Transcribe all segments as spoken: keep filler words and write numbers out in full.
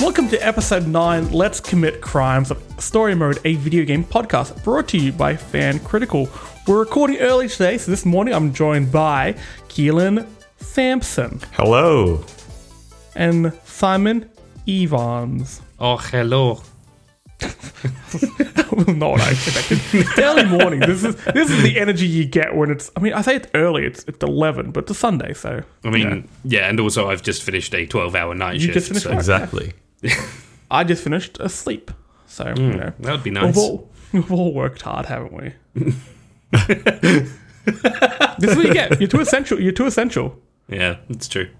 Welcome to episode nine, Let's Commit Crimes of Story Mode, a video game podcast brought to you by Fan Critical. We're recording early today, so this morning I'm joined by Keelan Sampson. Hello. And Simon Evans. Oh, hello. Not what I expected. It's early morning. This is this is the energy you get when it's. I mean, I say it's early. It's it's eleven, but it's a Sunday, so. I mean, know. yeah, and also I've just finished a twelve-hour night you shift. Just finished so. Exactly. I just finished a sleep, so mm, you know that would be nice. We've all, we've all worked hard, haven't we? This is what you get. You're too essential. You're too essential. Yeah, it's true.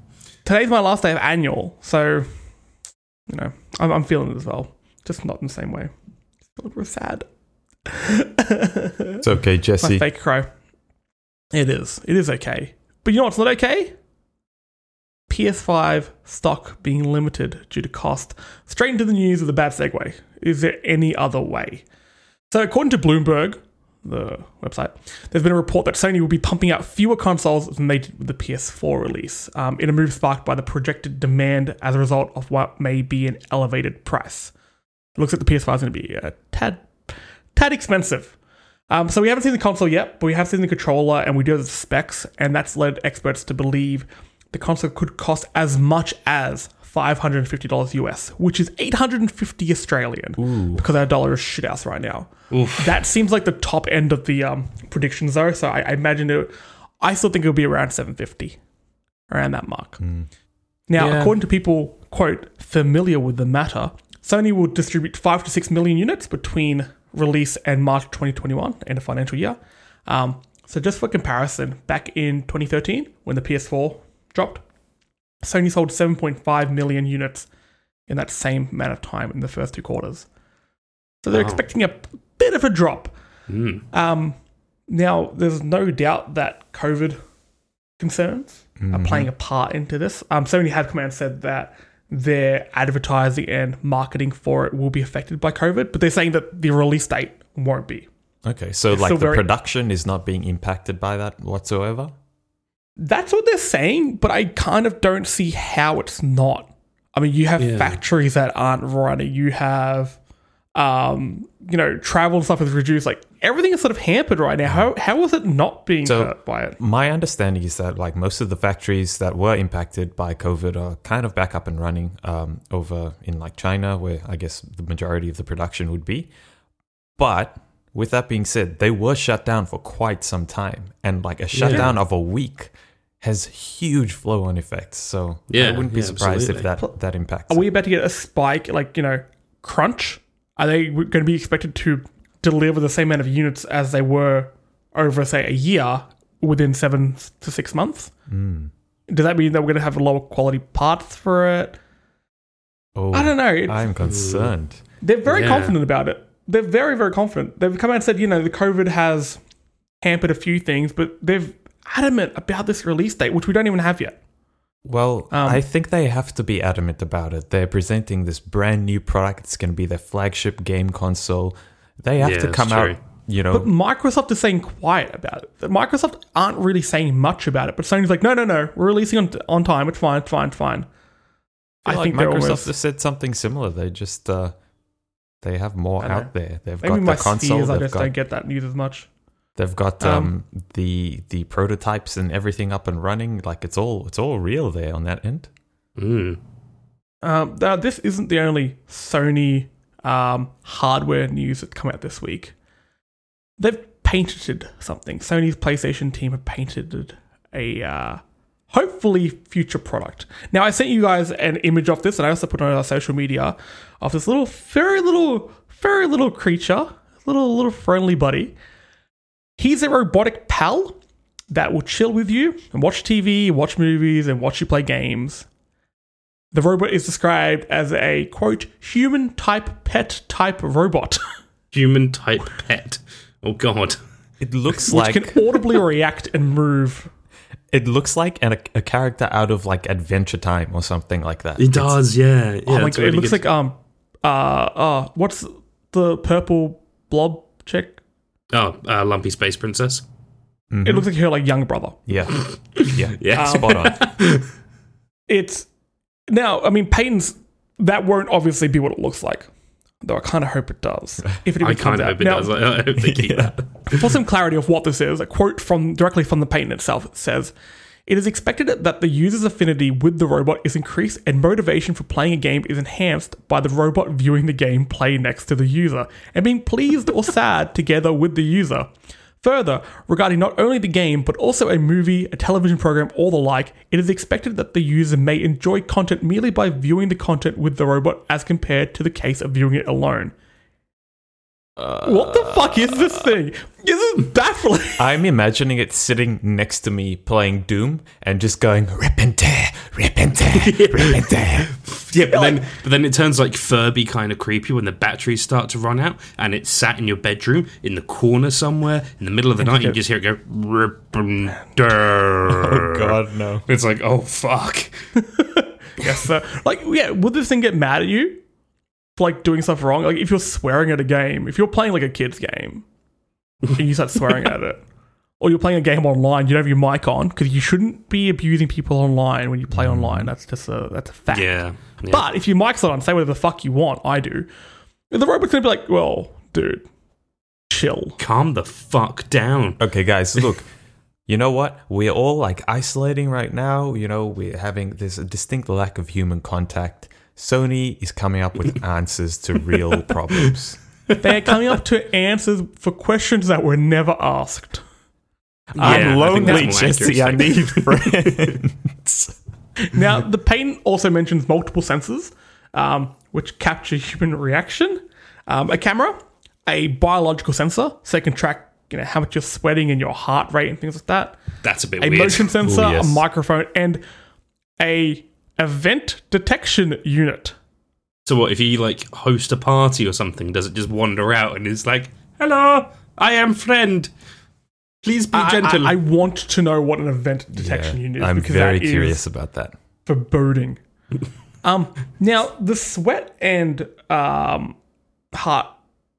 Today's my last day of annual, so you know I'm, I'm feeling it as well. Just not in the same way. We're sad. It's okay, Jesse. My fake cry. It is. It is okay. But you know what's not okay? P S five stock being limited due to cost. Straight into the news with a bad segue. Is there any other way? So according to Bloomberg, the website, there's been a report that Sony will be pumping out fewer consoles than they did with the P S four release, um, in a move sparked by the projected demand as a result of what may be an elevated price. Looks like the P S five is going to be a tad, tad expensive. Um, so we haven't seen the console yet, but we have seen the controller and we do have the specs, and that's led experts to believe the console could cost as much as five hundred fifty dollars U S, which is eight hundred fifty Australian, Ooh. because our dollar is shit house right now. Oof. That seems like the top end of the um, predictions though, so I, I imagine it. I still think it'll be around seven fifty, around that mark. Mm. Now, yeah. according to people, quote, familiar with the matter, Sony will distribute five to six million units between release and March twenty twenty-one, end of financial year. Um, so just for comparison, back in twenty thirteen, when the P S four dropped, Sony sold seven point five million units in that same amount of time in the first two quarters. So they're wow. expecting a bit of a drop. Mm. Um, now, there's no doubt that COVID concerns mm-hmm. are playing a part into this. Um, Sony have come out and said that their advertising and marketing for it will be affected by COVID, but they're saying that the release date won't be. Okay, so it's like the very- production is not being impacted by that whatsoever? That's what they're saying, but I kind of don't see how it's not. I mean, you have yeah. factories that aren't running. You have, um, you know, travel and stuff is reduced. Like, everything is sort of hampered right now. How how is it not being so hurt by it? My understanding is that like most of the factories that were impacted by COVID are kind of back up and running um, over in like China, where I guess the majority of the production would be. But with that being said, they were shut down for quite some time, and like a shutdown yeah. of a week has huge flow-on effects. So yeah, I wouldn't be yeah, surprised absolutely. if that that impacts. Are it. we about to get a spike? Like you know, crunch? Are they going to be expected to deliver the same amount of units as they were over, say, a year within seven to six months? Mm. Does that mean that we're going to have lower quality parts for it? Oh, I don't know. It's, I'm concerned. They're very yeah. confident about it. They're very, very confident. They've come out and said, you know, the COVID has hampered a few things, but they're adamant about this release date, which we don't even have yet. Well, um, I think they have to be adamant about it. They're presenting this brand new product. It's going to be their flagship game console. They have yeah, to come out, you know. But Microsoft is saying quiet about it. Microsoft aren't really saying much about it. But Sony's like, no, no, no. We're releasing on on time. It's fine. It's fine. It's fine. I, I like think Microsoft almost, has said something similar. They just uh, they have more out there. They've Maybe got my the console. They've I just got, don't get that news as much. They've got um, um, the the prototypes and everything up and running. Like it's all it's all real there on that end. Mm. Um, now, this isn't the only Sony Um, hardware news that come out this week. They've patented something. Sony's PlayStation team have patented a uh, hopefully future product. Now, I sent you guys an image of this, and I also put it on our social media of this little, very little, very little creature, little, little friendly buddy. He's a robotic pal that will chill with you and watch T V, watch movies, and watch you play games. The robot is described as a, quote, human-type pet-type robot. Human-type pet. Oh, God. It looks like... Which can audibly react and move. It looks like a, a character out of, like, Adventure Time or something like that. It it's, does, yeah. yeah oh, my God. Really it looks good. like, um... Uh, uh, what's the purple blob chick? Oh, uh, Lumpy Space Princess. Mm-hmm. It looks like her, like, young brother. Yeah. Yeah. yeah. Um, Spot on. It's... Now, I mean, patents That won't obviously be what it looks like, though I kind of hope it does. If it even I kind of hope it now, does. I hope they keep yeah. that. For some clarity of what this is, a quote from directly from the patent itself, it says, "It is expected that the user's affinity with the robot is increased and motivation for playing a game is enhanced by the robot viewing the game play next to the user and being pleased or sad together with the user. Further, regarding not only the game, but also a movie, a television program, or the like, it is expected that the user may enjoy content merely by viewing the content with the robot as compared to the case of viewing it alone." Uh, what the fuck is this thing? This is baffling. I'm imagining it sitting next to me playing Doom and just going, rip and tear, rip and tear, rip and tear. Yeah, but then but then it turns like Furby kind of creepy when the batteries start to run out and it's sat in your bedroom in the corner somewhere in the middle of the night. You just hear it go, rip and tear. Oh, God, no. It's like, oh, fuck. Yes, sir. Like, yeah, would this thing get mad at you? Like doing stuff wrong, like if you're swearing at a game, if you're playing like a kid's game and you start swearing at it, or you're playing a game online, you don't have your mic on because you shouldn't be abusing people online when you play online. That's just a that's a fact. Yeah, yeah. But if your mic's not on, say whatever the fuck you want. I do. The robot's gonna be like, well, dude, chill, calm the fuck down. Okay, guys, look. You know what? We're all like isolating right now. You know, we're having this distinct lack of human contact. Sony is coming up with answers to real problems. They're coming up to answers for questions that were never asked. Yeah, I'm lonely, Jesse. I need friends. Now, the patent also mentions multiple sensors, um, which capture human reaction. Um, a camera, a biological sensor, so it can track you know how much you're sweating and your heart rate and things like that. That's a bit a weird. A motion sensor, ooh, yes. A microphone, and a... event detection unit. So what, if you like host a party or something, does it just wander out and it's like, hello, I am friend. Please be I, gentle. I, I want to know what an event detection yeah, unit is. I'm very curious about that. Foreboding. um, now, the sweat and um, heart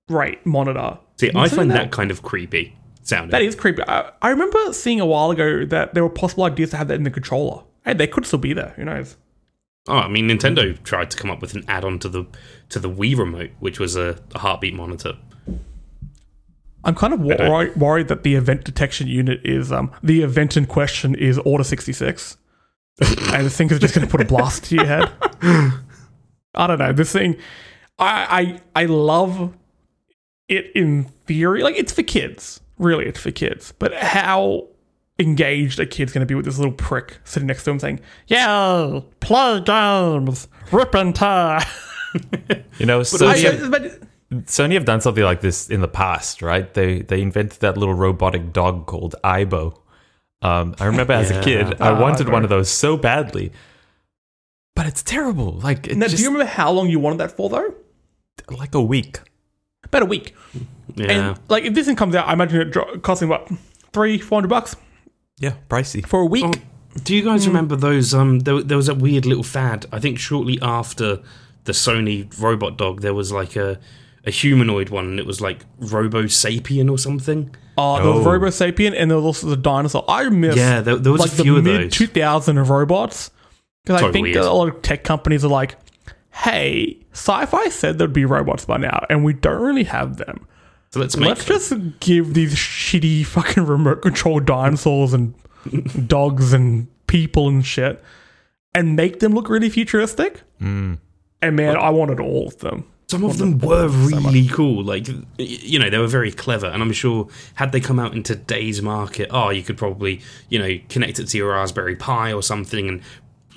rate monitor. See, I find that, that kind of creepy sounding. That is creepy. I, I remember seeing a while ago that there were possible ideas to have that in the controller. Hey, they could still be there. Who knows? Oh, I mean, Nintendo tried to come up with an add-on to the to the Wii remote, which was a, a heartbeat monitor. I'm kind of wor- worried that the event detection unit is... um the event in question is Order sixty-six. And this thing is just going to put a blast to your head. I don't know. This thing... I, I I love it in theory. Like, it's for kids. Really, it's for kids. But how... engaged a kid's going to be with this little prick sitting next to him saying, yeah, play games, rip and tear. You know, Sony, I, have, but, Sony have done something like this in the past, right? They they invented that little robotic dog called Aibo. Um, I remember as yeah, a kid, I wanted Aibo. one of those so badly, but it's terrible. Like, it now, just, do you remember how long you wanted that for, though? Like a week. About a week. Yeah. And, like, if this thing comes out, I imagine it dro- costing, what, three, four hundred bucks? Yeah, pricey. For a week. Oh, do you guys mm. remember those? Um, there, there was a weird little fad. I think shortly after the Sony robot dog, there was like a, a humanoid one, and it was like Robo Sapien or something. Oh, there was oh. Robo Sapien, and there was also the dinosaur. I missed yeah, there, there was like a few the of those. mid two thousand of robots. Because I think weird. a lot of tech companies are like, "Hey, sci-fi said there'd be robots by now, and we don't really have them." So let's make let's them. just give these shitty fucking remote control dinosaurs and dogs and people and shit and make them look really futuristic. Mm. And man, like, I wanted all of them. Some of them were really so cool. Like, you know, they were very clever. And I'm sure had they come out in today's market, oh, you could probably, you know, connect it to your Raspberry Pi or something and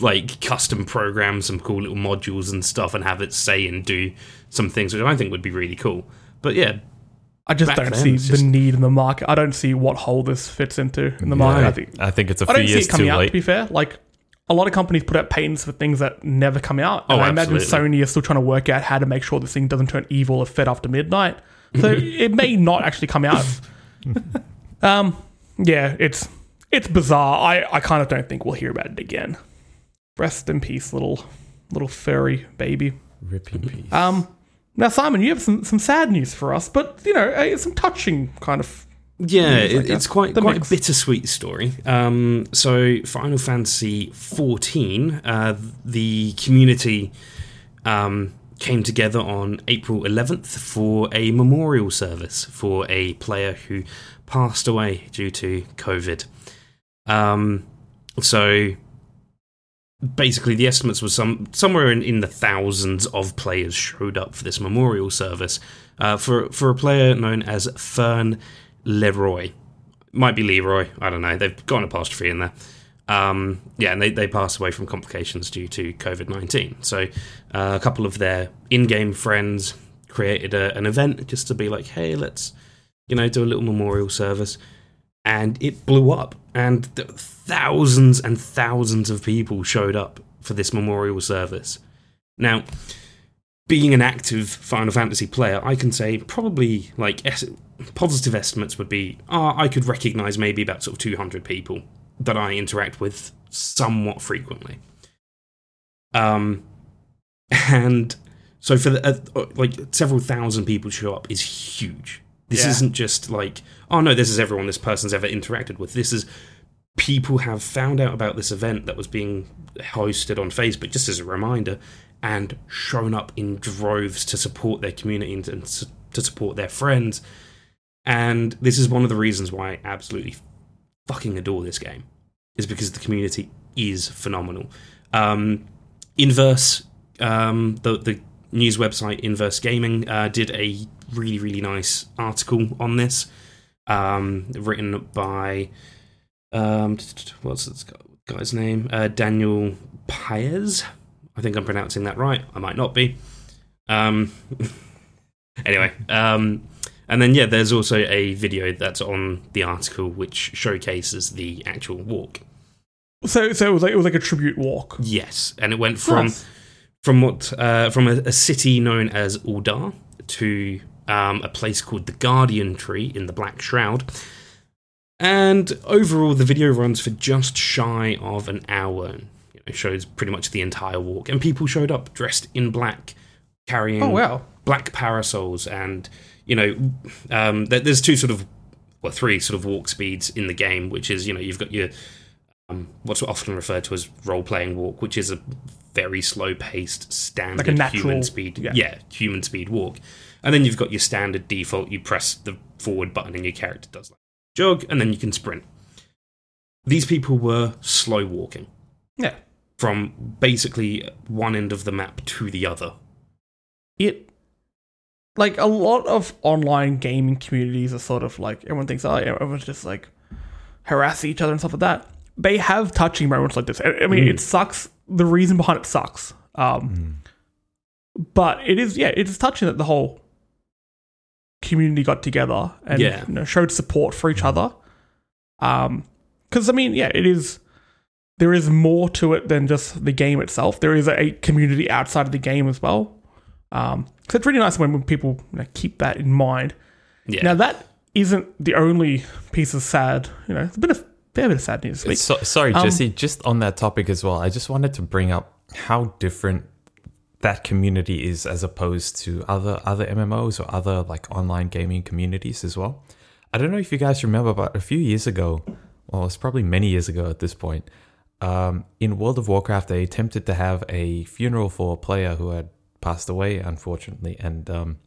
like custom program some cool little modules and stuff and have it say and do some things, which I think would be really cool. But yeah. I just Back don't then, see the just... need in the market. I don't see what hole this fits into in the market. No, I, think, I think it's a few years too late. I don't see it coming out, to be fair. Like, a lot of companies put out patents for things that never come out. And oh, I imagine Sony is still trying to work out how to make sure this thing doesn't turn evil or fed after midnight. So it may not actually come out. um, yeah, it's it's bizarre. I, I kind of don't think we'll hear about it again. Rest in peace, little little furry baby. Rip in peace. Um... Now, Simon, you have some, some sad news for us, but, you know, uh, some touching kind of... Yeah, it, it's quite, quite a bittersweet story. Um, so, Final Fantasy fourteen, uh, the community um, came together on April eleventh for a memorial service for a player who passed away due to COVID. Um, so basically the estimates were some somewhere in, in the thousands of players showed up for this memorial service uh, for, for a player known as Fern Leroy. Might be Leroy, I don't know. They've got an apostrophe in there. Um, yeah, and they, they passed away from complications due to COVID nineteen. So uh, a couple of their in-game friends created a, an event just to be like, hey, let's, you know, do a little memorial service. And it blew up. And thousands and thousands of people showed up for this memorial service. Now, being an active Final Fantasy player, I can say probably, like, es- positive estimates would be, oh, I could recognise maybe about sort of two hundred people that I interact with somewhat frequently. Um, and so for the, uh, like, several thousand people show up is huge. This yeah. isn't just like, oh no, this is everyone this person's ever interacted with. This is people have found out about this event that was being hosted on Facebook, just as a reminder, and shown up in droves to support their community and to support their friends. And this is one of the reasons why I absolutely fucking adore this game, is because the community is phenomenal. Um, Inverse, um, the, the news website Inverse Gaming, uh, did a really, really nice article on this, um, written by, um, what's this guy's name? Uh, Daniel Paez. I think I'm pronouncing that right. I might not be. Um, anyway, um, and then, yeah, there's also a video that's on the article which showcases the actual walk. So, so it was like, it was like a tribute walk. Yes, and it went from nice. from what uh, from a, a city known as Uldar to um, a place called the Guardian Tree in the Black Shroud. And overall, the video runs for just shy of an hour. It shows pretty much the entire walk, and people showed up dressed in black, carrying oh, wow. black parasols, and you know, um, there's two sort of, well, three sort of walk speeds in the game, which is, you know, you've got your um, what's often referred to as role-playing walk, which is a very slow-paced standard like natural, human speed, yeah. yeah, human speed walk, and then you've got your standard default. You press the forward button, and your character does like jog, and then you can sprint. These people were slow walking. Yeah. From basically one end of the map to the other. It, like, a lot of online gaming communities are sort of like, everyone thinks, oh, everyone's just like harassing each other and stuff like that. They have touching moments like this. I mean, mm. it sucks. The reason behind it sucks. Um, mm. But it is, yeah, it is touching that the whole community got together and yeah. you know, showed support for each other. Um, because, I mean, yeah, it is. There is more to it than just the game itself. There is a community outside of the game as well. Um, so it's really nice when people, you know, keep that in mind. Yeah. Now, that isn't the only piece of sad, you know, it's a bit of, fair bit of sad news this week. So, sorry, um, Jesse, just on that topic as well, I just wanted to bring up how different that community is as opposed to other, other M M Os or other like online gaming communities as well. I don't know if you guys remember, but a few years ago, well, it's probably many years ago at this point, Um, in World of Warcraft, they attempted to have a funeral for a player who had passed away, unfortunately, and um,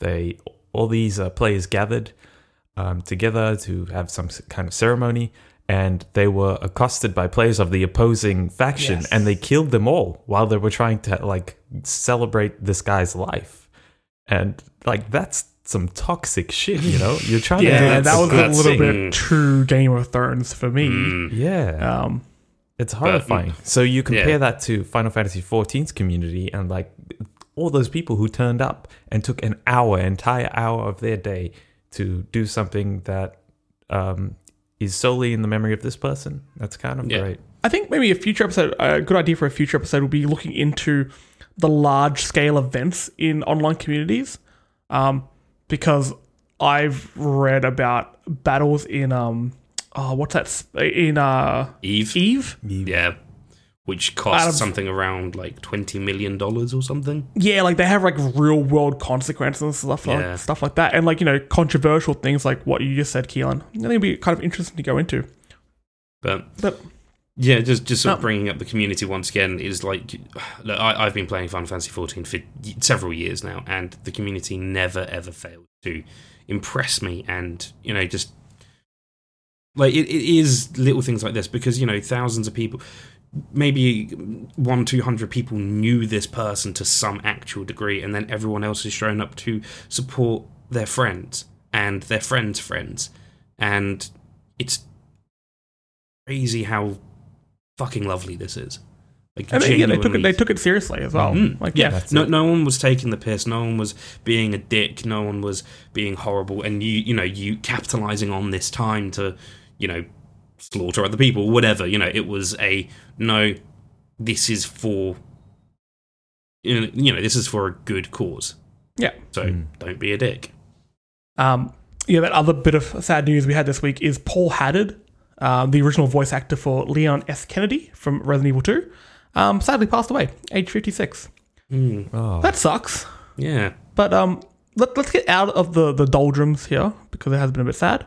they all these uh, players gathered um, together to have some kind of ceremony, and they were accosted by players of the opposing faction, yes. and they killed them all while they were trying to like celebrate this guy's life, and like that's some toxic shit, you know. You're trying yeah, to do that. That was a little thing. Bit true Game of Thrones for me. Mm. Yeah. Um, It's horrifying. But, so you compare yeah. that to Final Fantasy fourteen's community and like all those people who turned up and took an hour, entire hour of their day to do something that um, is solely in the memory of this person. That's kind of yeah. great. I think maybe a future episode, a good idea for a future episode would be looking into the large scale events in online communities, um, because I've read about battles in... Um, Oh, what's that in uh, Eve? Eve, yeah, which costs of, something around like twenty million dollars or something. Yeah, like they have like real world consequences and stuff like yeah. stuff like that, and like you know controversial things like what you just said, Keelan. I think it'd be kind of interesting to go into. But, but Yeah, just just sort of bringing up the community once again is like, look, I, I've been playing Final Fantasy fourteen for several years now, and the community never ever failed to impress me, and you know, just like it, it is little things like this, because you know, thousands of people, maybe one two hundred people knew this person to some actual degree, and then everyone else has shown up to support their friends and their friends' friends, and it's crazy how fucking lovely this is. Like, and they, yeah, they took it. They took it seriously as well. Mm-hmm. Like, yeah, no, no one was taking the piss. No one was being a dick. No one was being horrible. And you, you know, you capitalizing on this time to, you know, slaughter other people, whatever. You know, it was a no. This is for, you know, you know this is for a good cause. Yeah. So mm. don't be a dick. Um. Yeah. That other bit of sad news we had this week is Paul Haddad, um, the original voice actor for Leon S. Kennedy from Resident Evil two. Um, sadly passed away, age fifty-six. Mm. Oh. That sucks. Yeah. But um, let, let's get out of the, the doldrums here, because it has been a bit sad.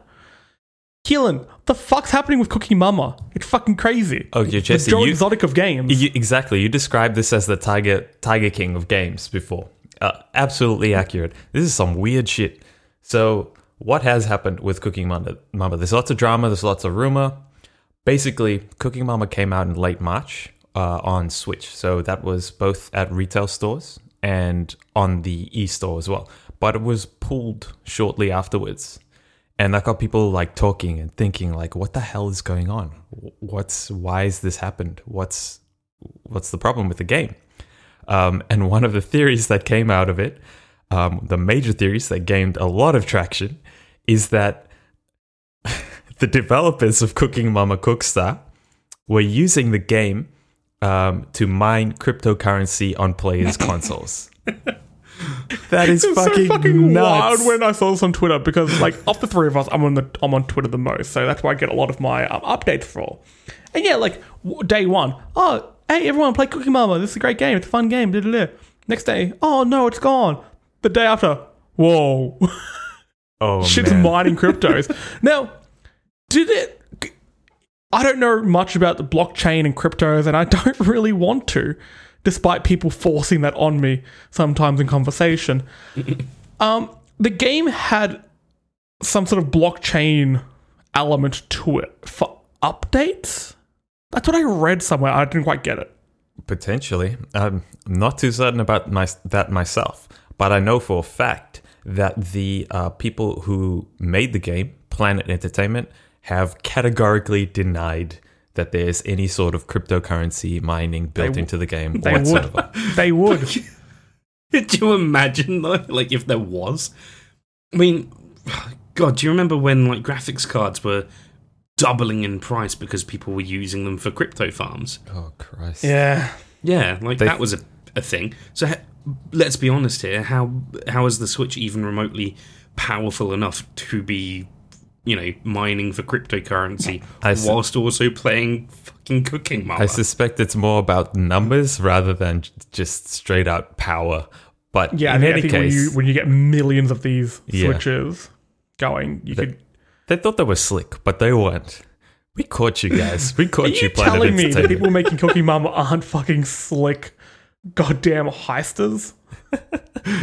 Keelan, the fuck's happening with Cooking Mama? It's fucking crazy. Oh, yeah, Jesse, the Joe you, Exotic of games. You, exactly. You described this as the Tiger Tiger King of games before. Uh, absolutely accurate. This is some weird shit. So what has happened with Cooking Mama? There's lots of drama. There's lots of rumor. Basically, Cooking Mama came out in late March. Uh, on Switch, so that was both at retail stores and on the e-store as well, but it was pulled shortly afterwards, and that got people like talking and thinking like, what the hell is going on? What's why has this happened? What's what's the problem with the game? Um, and one of the theories that came out of it, um, the major theories that gained a lot of traction, is that the developers of Cooking Mama Cookstar were using the game Um, to mine cryptocurrency on players' consoles. That is fucking, so fucking nuts. Wild when I saw this on Twitter, because like of the three of us, I'm on the I'm on Twitter the most, so that's where I get a lot of my um, updates from. And yeah, like w- day one, oh hey everyone, play Cooking Mama. This is a great game. It's a fun game. Da-da-da. Next day, oh no, it's gone. The day after, whoa, oh shit's man. Mining cryptos. Now, did it? I don't know much about the blockchain and cryptos, and I don't really want to, despite people forcing that on me sometimes in conversation. um, the game had some sort of blockchain element to it for updates. That's what I read somewhere. I didn't quite get it. Potentially. I'm not too certain about my, that myself, but I know for a fact that the uh, people who made the game, Planet Entertainment, have categorically denied that there's any sort of cryptocurrency mining built w- into the game they whatsoever. Would. They would. Could you imagine, though, like, if there was? I mean, God, do you remember when, like, graphics cards were doubling in price because people were using them for crypto farms? Oh, Christ. Yeah. Yeah, like, they that was a, a thing. So, ha- let's be honest here, how how is the Switch even remotely powerful enough to be, you know, mining for cryptocurrency su- whilst also playing fucking Cooking Mama? I suspect it's more about numbers rather than just straight out power. But yeah, in I any think case, when you, when you get millions of these yeah, switches going, you they, could. They thought they were slick, but they weren't. We caught you guys. We caught Are you. Are you telling me that people making Cooking Mama aren't fucking slick, goddamn heisters?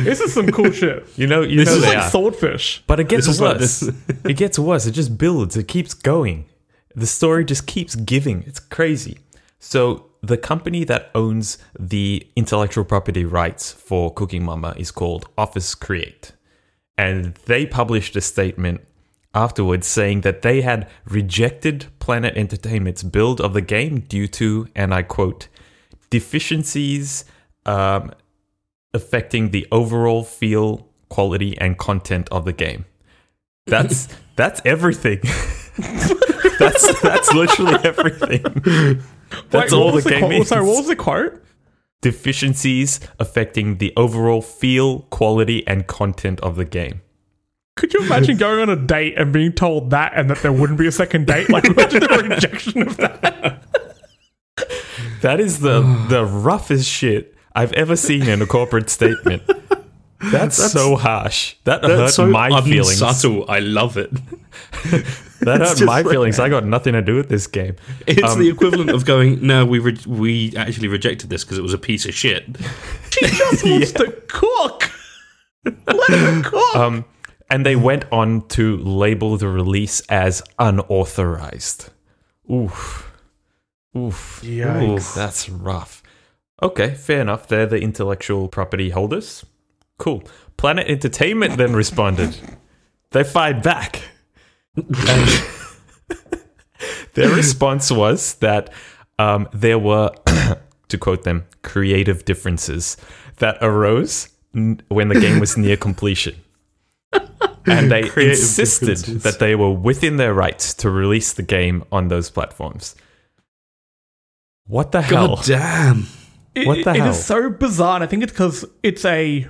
This is some cool shit. You know, you this know is like are. Swordfish. But it gets this worse. It gets worse. It just builds. It keeps going. The story just keeps giving. It's crazy. So the company that owns the intellectual property rights for Cooking Mama is called Office Create. And they published a statement afterwards saying that they had rejected Planet Entertainment's build of the game due to, and I quote, deficiencies, um, affecting the overall feel, quality, and content of the game. That's that's everything. that's that's literally everything. That's Wait, all the game is. Sorry, what was the quote? Deficiencies affecting the overall feel, quality, and content of the game. Could you imagine going on a date and being told that, and that there wouldn't be a second date? Like, imagine the rejection of that. That is the the roughest shit I've ever seen in a corporate statement. That's, that's so harsh. That hurt so my unsubtle. feelings. Subtle. I love it. That hurt my like, feelings. I got nothing to do with this game. It's um, the equivalent of going, no, we re- we actually rejected this because it was a piece of shit. She just wants yeah. to cook. Let her cook. Um, and they went on to label the release as unauthorized. Oof. Oof. Yikes. Oof. That's rough. Okay, fair enough. They're the intellectual property holders. Cool. Planet Entertainment then responded. They fired back. And their response was that um, there were, to quote them, creative differences that arose n- when the game was near completion. And they creative insisted that they were within their rights to release the game on those platforms. What the God hell? God damn. It, what the it hell? It is so bizarre. And I think it's because it's a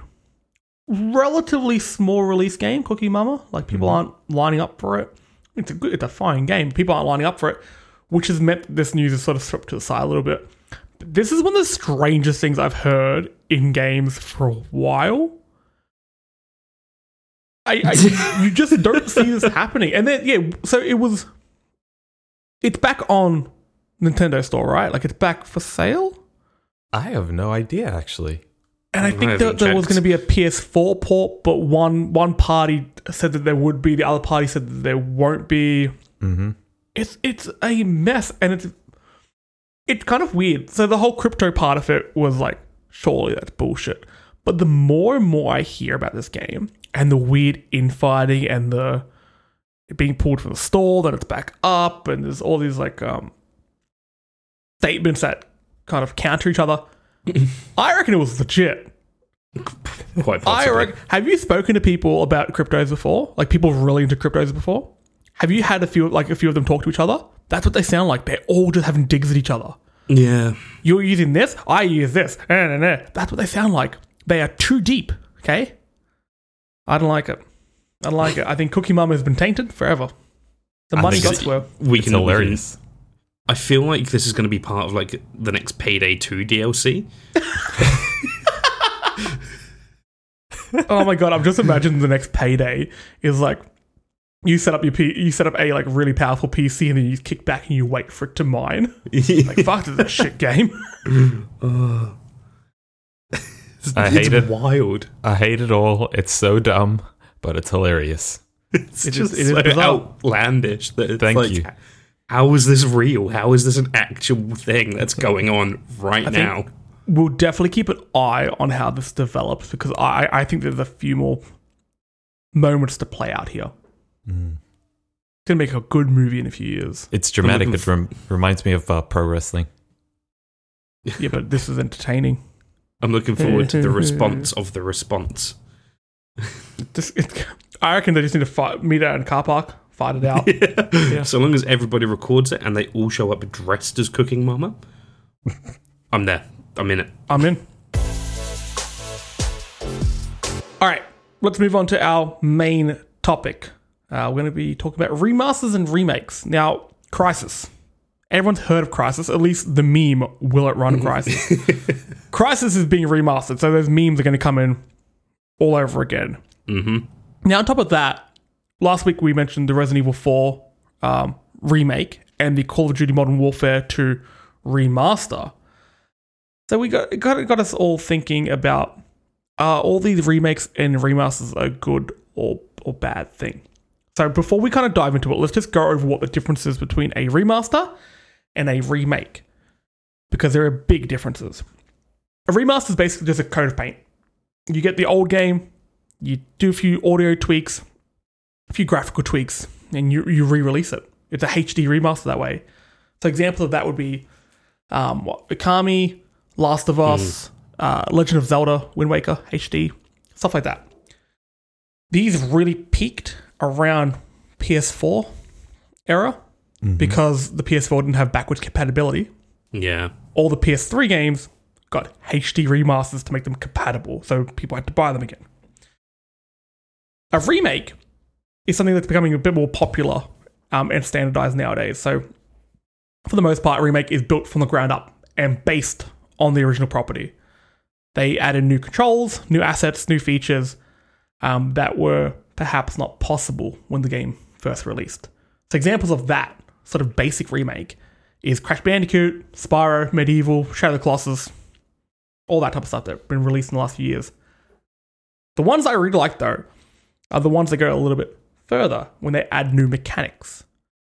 relatively small release game, Cooking Mama. Like, people mm-hmm. aren't lining up for it. It's a good, it's a fine game. People aren't lining up for it, which has meant that this news is sort of stripped to the side a little bit. But this is one of the strangest things I've heard in games for a while. I, I you just don't see this happening. And then, yeah, so it was... It's back on Nintendo Store, right? Like, it's back for sale? I have no idea, actually. And I think that there was going to be a P S four port, but one one party said that there would be, the other party said that there won't be. Mm-hmm. It's it's a mess, and it's it's kind of weird. So the whole crypto part of it was like, surely that's bullshit. But the more and more I hear about this game, and the weird infighting, and the it being pulled from the store, then it's back up, and there's all these like um, statements that kind of counter each other. I reckon it was legit. Quite possibly. I reckon, have you spoken to people about cryptos before? Like, people really into cryptos before? Have you had a few, like a few of them talk to each other? That's what they sound like. They're all just having digs at each other. Yeah. You're using this. I use this. Nah, nah, nah. That's what they sound like. They are too deep. Okay. I don't like it. I don't like it. I think Cooking Mama has been tainted forever. The money gods were. We can hilarious. I feel like this is going to be part of like the next Payday two D L C. Oh my god! I'm just imagining the next Payday is like you set up your P- you set up a like really powerful P C and then you kick back and you wait for it to mine. Like, fuck this shit game. uh, it's, I hate it's it. Wild. I hate it all. It's so dumb, but it's hilarious. It's, it's just, just it is so outlandish that it's thank like, you. How is this real? How is this an actual thing that's going on right I now? We'll definitely keep an eye on how this develops because I, I think there's a few more moments to play out here. Mm. It's going to make a good movie in a few years. It's dramatic. It rem- reminds me of uh, pro wrestling. Yeah, but this is entertaining. I'm looking forward to the response of the response. It just, it, I reckon they just need to fight, meet out in a car park. Fight it out. Yeah. Yeah. So long as everybody records it and they all show up dressed as Cooking Mama, I'm there. I'm in it. I'm in. All right, let's move on to our main topic. Uh, we're going to be talking about remasters and remakes. Now, Crysis. Everyone's heard of Crysis, at least the meme, Will It Run Crysis? Crysis is being remastered, so those memes are going to come in all over again. Mm-hmm. Now, on top of that, last week, we mentioned the Resident Evil four um, remake and the Call of Duty Modern Warfare two remaster. So we got, it got, it got us all thinking about are uh, all these remakes and remasters a good or, or bad thing? So before we kind of dive into it, let's just go over what the difference is between a remaster and a remake. Because there are big differences. A remaster is basically just a coat of paint. You get the old game, you do a few audio tweaks, a few graphical tweaks, and you, you re-release it. It's a H D remaster that way. So examples of that would be um, what, Okami, Last of Us, mm. uh, Legend of Zelda, Wind Waker, H D, stuff like that. These really peaked around P S four era mm-hmm. because the P S four didn't have backwards compatibility. Yeah. All the P S three games got H D remasters to make them compatible, so people had to buy them again. A remake is something that's becoming a bit more popular um, and standardized nowadays. So, for the most part, a remake is built from the ground up and based on the original property. They added new controls, new assets, new features um, that were perhaps not possible when the game first released. So examples of that sort of basic remake is Crash Bandicoot, Spyro, Medieval, Shadow of the Colossus, all that type of stuff that's been released in the last few years. The ones I really like, though, are the ones that go a little bit further when they add new mechanics.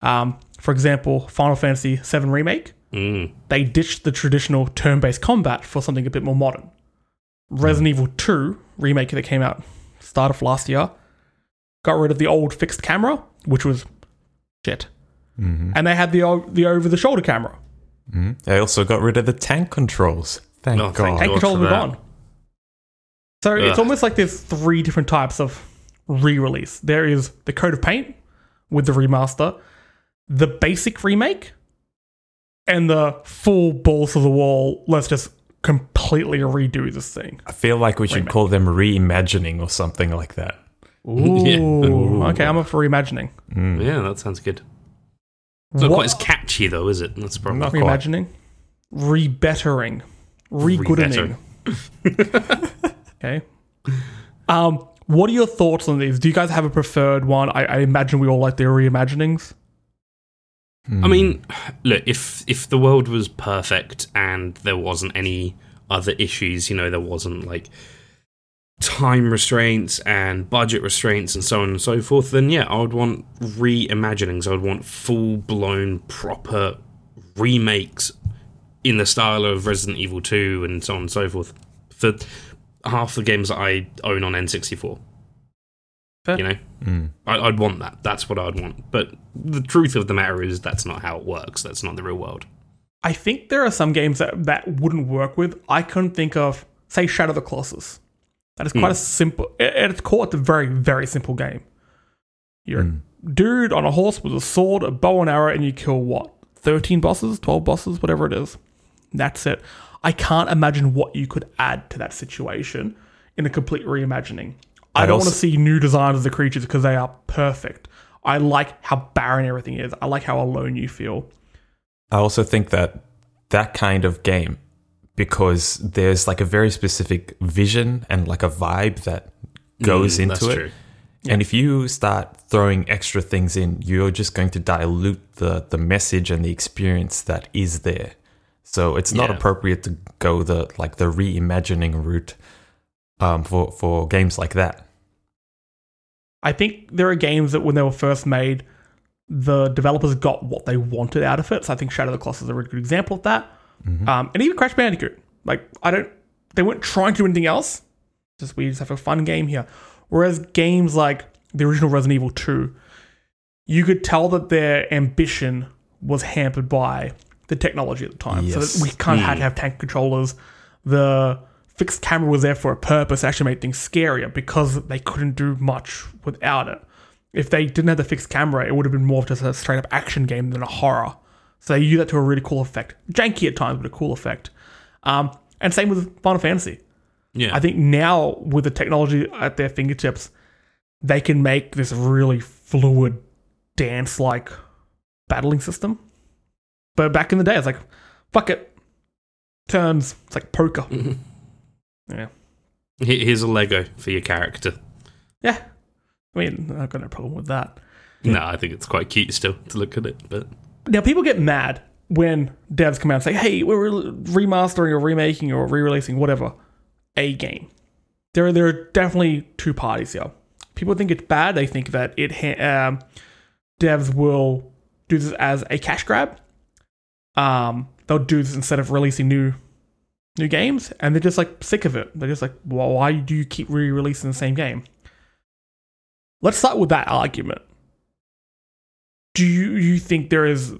Um, for example, Final Fantasy seven Remake. Mm. They ditched the traditional turn-based combat for something a bit more modern. Resident Evil two Remake that came out start of last year got rid of the old fixed camera, which was shit. Mm-hmm. And they had the the over-the-shoulder camera. Mm-hmm. They also got rid of the tank controls. Thank oh, God. Tank controls were gone. So Ugh. It's almost like there's three different types of re-release. There is the coat of paint with the remaster, the basic remake, and the full balls to the wall, let's just completely redo this thing. I feel like we should remake. Call them reimagining or something like that. Ooh. Yeah. Ooh. Okay, I'm up for reimagining. Mm. Yeah, that sounds good. It's not what? Quite as catchy, though, is it? That's probably not reimagining. Rebettering. Re-goodening. Okay. Um, what are your thoughts on these? Do you guys have a preferred one? I, I imagine we all like the reimaginings. Mm. I mean, look, if if the world was perfect and there wasn't any other issues, you know, there wasn't like time restraints and budget restraints and so on and so forth, then yeah, I would want reimaginings. I would want full-blown, proper remakes in the style of Resident Evil two and so on and so forth for half the games that I own on N sixty-four. Fair. You know? Mm. I, I'd want that. That's what I'd want. But the truth of the matter is that's not how it works. That's not the real world. I think there are some games that, that wouldn't work with. I couldn't think of, say, Shadow of the Colossus. That is quite mm. a simple... At its core, it's a very, very simple game. You're mm. a dude on a horse with a sword, a bow and arrow, and you kill, what, thirteen bosses, twelve bosses, whatever it is. That's it. I can't imagine what you could add to that situation in a complete reimagining. I, I don't also- want to see new designs of the creatures because they are perfect. I like how barren everything is. I like how alone you feel. I also think that that kind of game, because there's like a very specific vision and like a vibe that goes mm, into that's it. True. Yeah. And if you start throwing extra things in, you're just going to dilute the, the message and the experience that is there. So it's not yeah. appropriate to go the like the reimagining route um, for, for games like that. I think there are games that when they were first made, the developers got what they wanted out of it. So I think Shadow of the Colossus is a really good example of that. Mm-hmm. Um, and even Crash Bandicoot. Like I don't, they weren't trying to do anything else. Just we just have a fun game here. Whereas games like the original Resident Evil two, you could tell that their ambition was hampered by the technology at the time. Yes. So we kind of mm. had to have tank controllers. The fixed camera was there for a purpose. It actually made things scarier because they couldn't do much without it. If they didn't have the fixed camera, it would have been more of just a straight up action game than a horror. So they used that to a really cool effect. Janky at times, but a cool effect. Um, and same with Final Fantasy. Yeah. I think now with the technology at their fingertips, they can make this really fluid dance-like battling system. But back in the day, it's like, fuck it. Turns. It's like poker. Mm-hmm. Yeah. Here's a Lego for your character. Yeah. I mean, I've got no problem with that. No, I think it's quite cute still to look at it. But now, people get mad when devs come out and say, hey, we're remastering or remaking or re-releasing, whatever, a game. There are, there are definitely two parties here. People think it's bad. They think that it ha- um, devs will do this as a cash grab. Um, they'll do this instead of releasing new new games, and they're just like sick of it. They're just like, well, why do you keep re-releasing the same game? Let's start with that argument. Do you, you think there is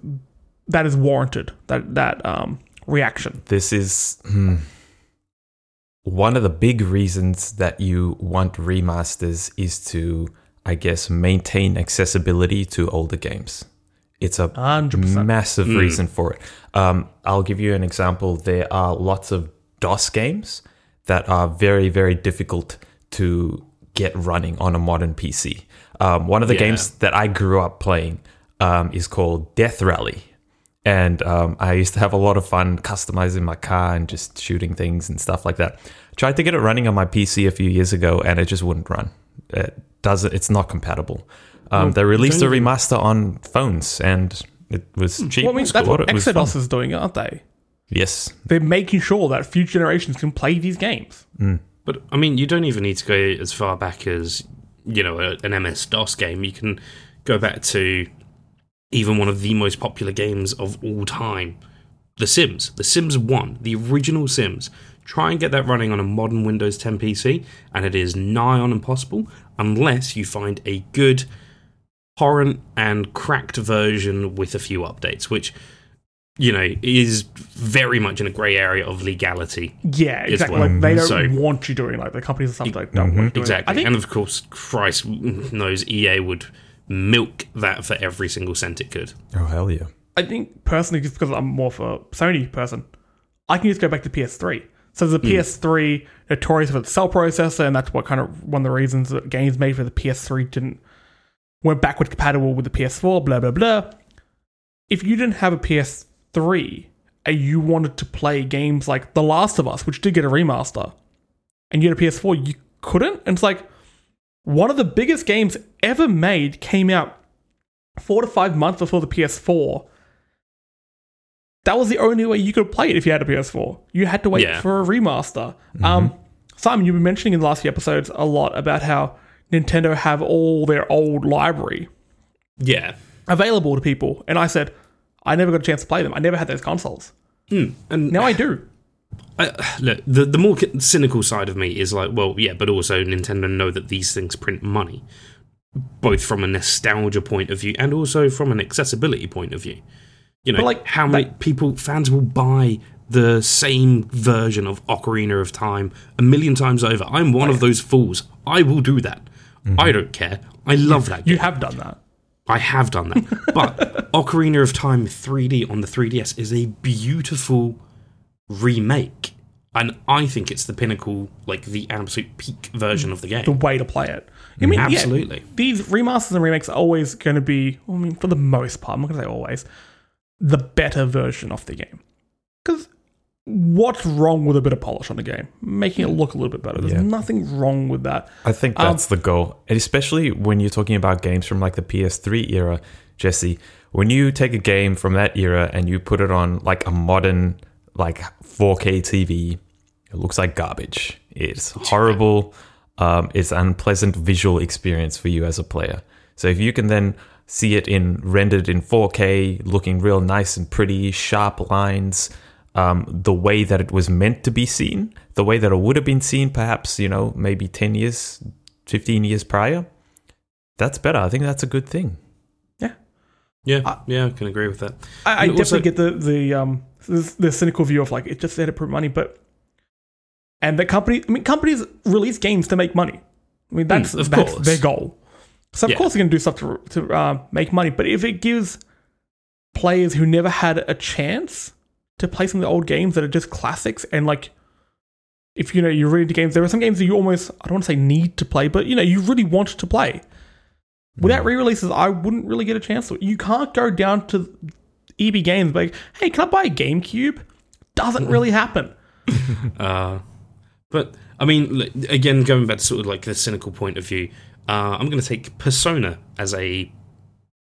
that is warranted, that that um, reaction? This is hmm, one of the big reasons that you want remasters is to, I guess, maintain accessibility to older games. It's a one hundred percent massive reason mm. for it. Um, I'll give you an example. There are lots of DOS games that are very, very difficult to get running on a modern P C. Um, one of the yeah. games that I grew up playing um, is called Death Rally. And um, I used to have a lot of fun customizing my car and just shooting things and stuff like that. Tried to get it running on my P C a few years ago, and it just wouldn't run. It doesn't. It's not compatible. Um, well, they released a remaster on phones, and it was cheap. Well, I mean, that's what Exodus is doing, aren't they? Yes. They're making sure that future generations can play these games. Mm. But, I mean, you don't even need to go as far back as, you know, an M S DOS game. You can go back to even one of the most popular games of all time, The Sims. The Sims one, the original Sims. Try and get that running on a modern Windows ten P C, and it is nigh on impossible unless you find a good, torrent and cracked version with a few updates, which, you know, is very much in a grey area of legality. Yeah, exactly. Well. Like, they don't so, want you doing like the companies or something like that. Mm-hmm. Exactly. Think- and of course, Christ knows E A would milk that for every single cent it could. Oh, hell yeah. I think, personally, just because I'm more for a Sony person, I can just go back to P S three. So the mm. P S three, notorious for its cell processor, and that's what kind of one of the reasons that games made for the P S three didn't went backward compatible with the P S four, blah, blah, blah. If you didn't have a P S three and you wanted to play games like The Last of Us, which did get a remaster, and you had a P S four, you couldn't. And it's like, one of the biggest games ever made came out four to five months before the P S four. That was the only way you could play it if you had a P S four. You had to wait yeah. for a remaster. Mm-hmm. Um, Simon, you've been mentioning in the last few episodes a lot about how Nintendo have all their old library yeah. available to people. And I said, I never got a chance to play them. I never had those consoles. Mm, and now I do. I, look, the, the more cynical side of me is like, well, yeah, but also Nintendo know that these things print money, both from a nostalgia point of view and also from an accessibility point of view. You know, like, how many that- people, fans will buy the same version of Ocarina of Time a million times over. I'm one yeah. of those fools. I will do that. Mm-hmm. I don't care. I love that game. You have done that. I have done that. But Ocarina of Time three D on the three D S is a beautiful remake. And I think it's the pinnacle, like the absolute peak version of the game. The way to play it. I mean, absolutely. Yeah, these remasters and remakes are always going to be, I mean, for the most part, I'm not going to say always, the better version of the game. Because what's wrong with a bit of polish on the game? Making it look a little bit better. There's yeah. nothing wrong with that. I think that's um, the goal. And especially when you're talking about games from like the P S three era, Jesse, when you take a game from that era and you put it on like a modern like four K T V, it looks like garbage. It's horrible. Um, it's an unpleasant visual experience for you as a player. So if you can then see it in rendered in four K, looking real nice and pretty, sharp lines, Um, the way that it was meant to be seen, the way that it would have been seen perhaps, you know, maybe ten years, fifteen years prior, that's better. I think that's a good thing. Yeah. Yeah, I, yeah, I can agree with that. I, I definitely also get the the, um, the the cynical view of like, it just said to print money, but... And the company, I mean, companies release games to make money. I mean, that's, mm, of that's course. their goal. So, of yeah. course, they're going to do stuff to, to uh, make money, but if it gives players who never had a chance to play some of the old games that are just classics, and like, if you know you're really into games, there are some games that you almost, I don't want to say need to play, but you know, you really want to play. Without re-releases, I wouldn't really get a chance to. You can't go down to E B Games like, hey, can I buy a GameCube? Doesn't really happen. uh, but I mean, again, going back to sort of like the cynical point of view, uh, I'm going to take Persona as a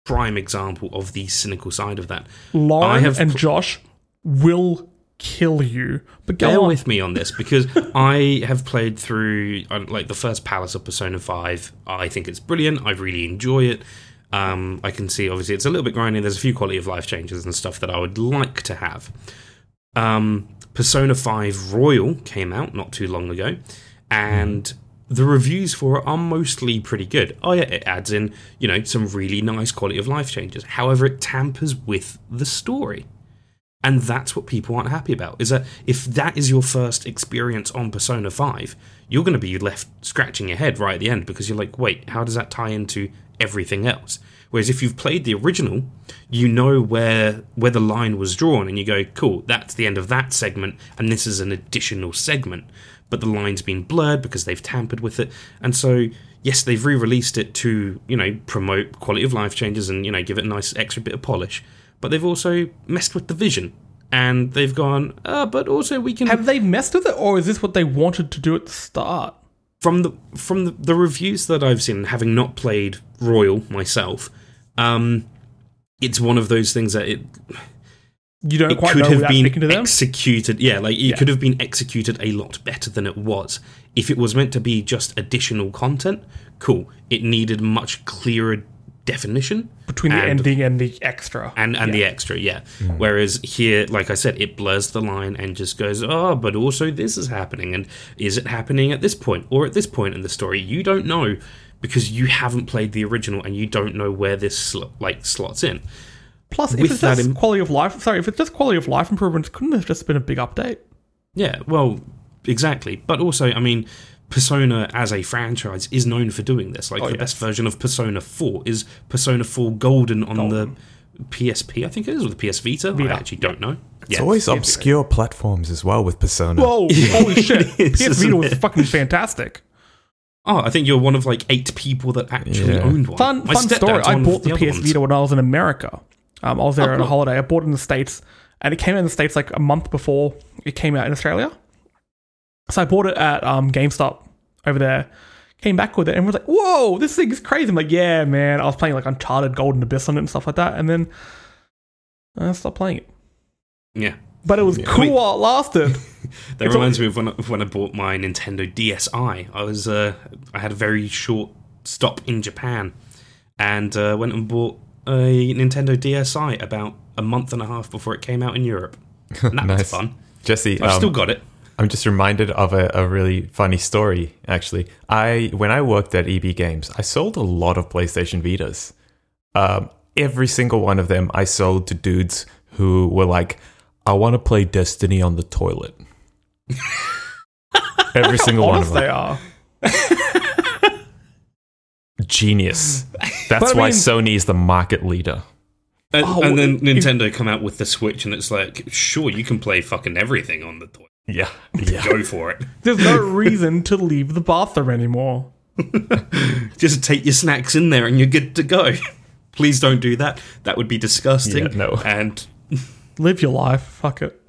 prime example of the cynical side of that. Lauren and pl- Josh will kill you. But go Bear on. with me on this, because I have played through like the first Palace of Persona five. I think it's brilliant. I really enjoy it. Um, I can see, obviously, it's a little bit grindy. There's a few quality of life changes and stuff that I would like to have. Um, Persona five Royal came out not too long ago, and mm. the reviews for it are mostly pretty good. Oh yeah, it adds in, you know, some really nice quality of life changes. However, it tampers with the story. And that's what people aren't happy about, is that if that is your first experience on Persona five, you're going to be left scratching your head right at the end, because you're like, wait, how does that tie into everything else? Whereas if you've played the original, you know where where the line was drawn, and you go, cool, that's the end of that segment, and this is an additional segment. But the line's been blurred because they've tampered with it. And so, yes, they've re-released it to, you know, promote quality of life changes and, you know, give it a nice extra bit of polish. but they've also messed with the vision. And they've gone, uh, but also we can... Have they messed with it, or is this what they wanted to do at the start? From the from the, the reviews that I've seen, having not played Royal myself, um, it's one of those things that it... You don't it quite could know have been to them? executed. Yeah, like it yeah. could have been executed a lot better than it was. If it was meant to be just additional content, cool. It needed much clearer definition between and, the ending and the extra, and and yeah. the extra, yeah. Mm. Whereas here, like I said, it blurs the line and just goes, oh, but also this is happening, and is it happening at this point or at this point in the story? You don't know because you haven't played the original, and you don't know where this sl- like slots in. Plus, if it's just Im- quality of life, sorry, if it's just quality of life improvements, couldn't it have just been a big update? Yeah, well, exactly. But also, I mean, Persona as a franchise is known for doing this. Like, oh, the yes. best version of Persona four is Persona four Golden on Golden. the P S P, I think it is, or the P S Vita. Vita. I actually don't know. It's yeah. always obscure platforms as well with Persona. Whoa, holy shit. Is, P S Vita was fucking fantastic. Oh, I think you're one of like eight people that actually yeah. owned one. Fun, fun story. I bought the, the P S Vita when I was in America. Um, I was there oh, on a holiday. I bought it in the States, and it came out in the States like a month before it came out in Australia. So I bought it at um, GameStop over there. Came back with it, and was like, "Whoa, this thing is crazy!" I'm like, "Yeah, man." I was playing like Uncharted, Golden Abyss on it, and stuff like that, and then I stopped playing it. Yeah, but it was yeah. cool I mean, while it lasted. That it's reminds all- me of when I, when I bought my Nintendo D S i. I was uh, I had a very short stop in Japan, and uh, went and bought a Nintendo D S i about a month and a half before it came out in Europe. And that nice. was fun. Jesse, I've um, still got it. I'm just reminded of a, a really funny story, actually. I when I worked at E B Games, I sold a lot of PlayStation Vitas. Um, every single one of them I sold to dudes who were like, I want to play Destiny on the toilet. Every single one of them. They are. Genius. That's why mean, Sony is the market leader. And, oh, and then Nintendo come out with the Switch, and it's like, sure, you can play fucking everything on the toilet. Yeah, yeah. Go for it. There's no reason to leave the bathroom anymore. Just take your snacks in there and you're good to go. Please don't do that. That would be disgusting. Yeah, no. And live your life. Fuck it.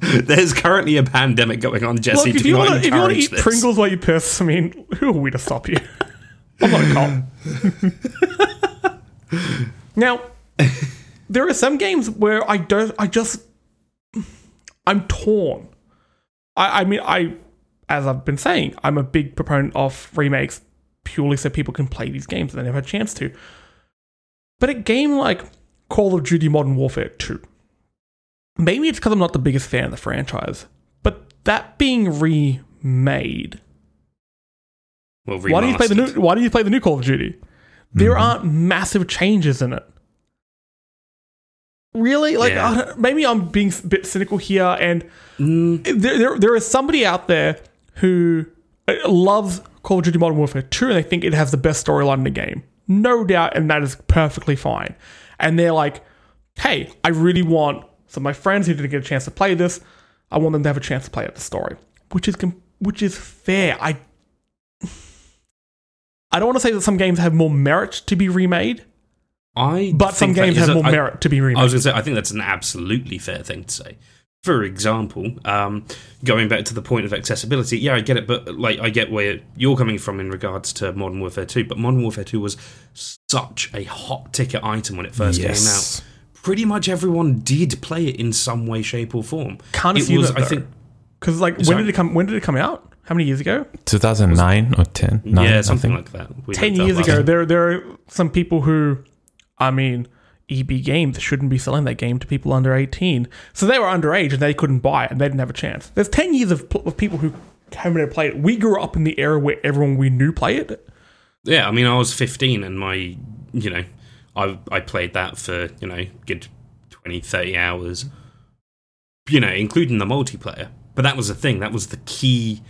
There's currently a pandemic going on, Jesse. Look, do not encourage this. If you want to eat this. Pringles while you piss, I mean, who are we to stop you? I'm not a cop. Now, there are some games where I don't, I just, I'm torn. I, I mean, I, as I've been saying, I'm a big proponent of remakes purely so people can play these games that they never had a chance to. But a game like Call of Duty Modern Warfare two, maybe it's because I'm not the biggest fan of the franchise, but that being remade... Well, why do you play the new? Why do you play the new Call of Duty? There mm-hmm. aren't massive changes in it. Really, like yeah. I don't, maybe I'm being a bit cynical here, and mm. there, there, there is somebody out there who loves Call of Duty Modern Warfare two, and they think it has the best storyline in the game, no doubt, and that is perfectly fine. And they're like, "Hey, I really want some of my friends who didn't get a chance to play this. I want them to have a chance to play out the story, which is which is fair." I. I don't want to say that some games have more merit to be remade, I but some games have a, more I, merit to be remade. I was going to say, I think that's an absolutely fair thing to say. For example, um, going back to the point of accessibility, yeah, I get it, but like I get where you're coming from in regards to Modern Warfare two, but Modern Warfare two was such a hot ticket item when it first yes. came out. Pretty much everyone did play it in some way, shape, or form. Can't it was, that, I think, because like, sorry. when did it come? When did it come out? How many years ago? two thousand nine or ten? Nine, yeah, something like that. We ten years ago, there there are some people who, I mean, E B Games shouldn't be selling that game to people under eighteen. So they were underage and they couldn't buy it and they didn't have a chance. There's ten years of, pl- of people who haven't ever played it. We grew up in the era where everyone we knew played it. Yeah, I mean, I was fifteen and my, you know, I I played that for, you know, good twenty, thirty hours, you know, including the multiplayer. But that was the thing. That was the key...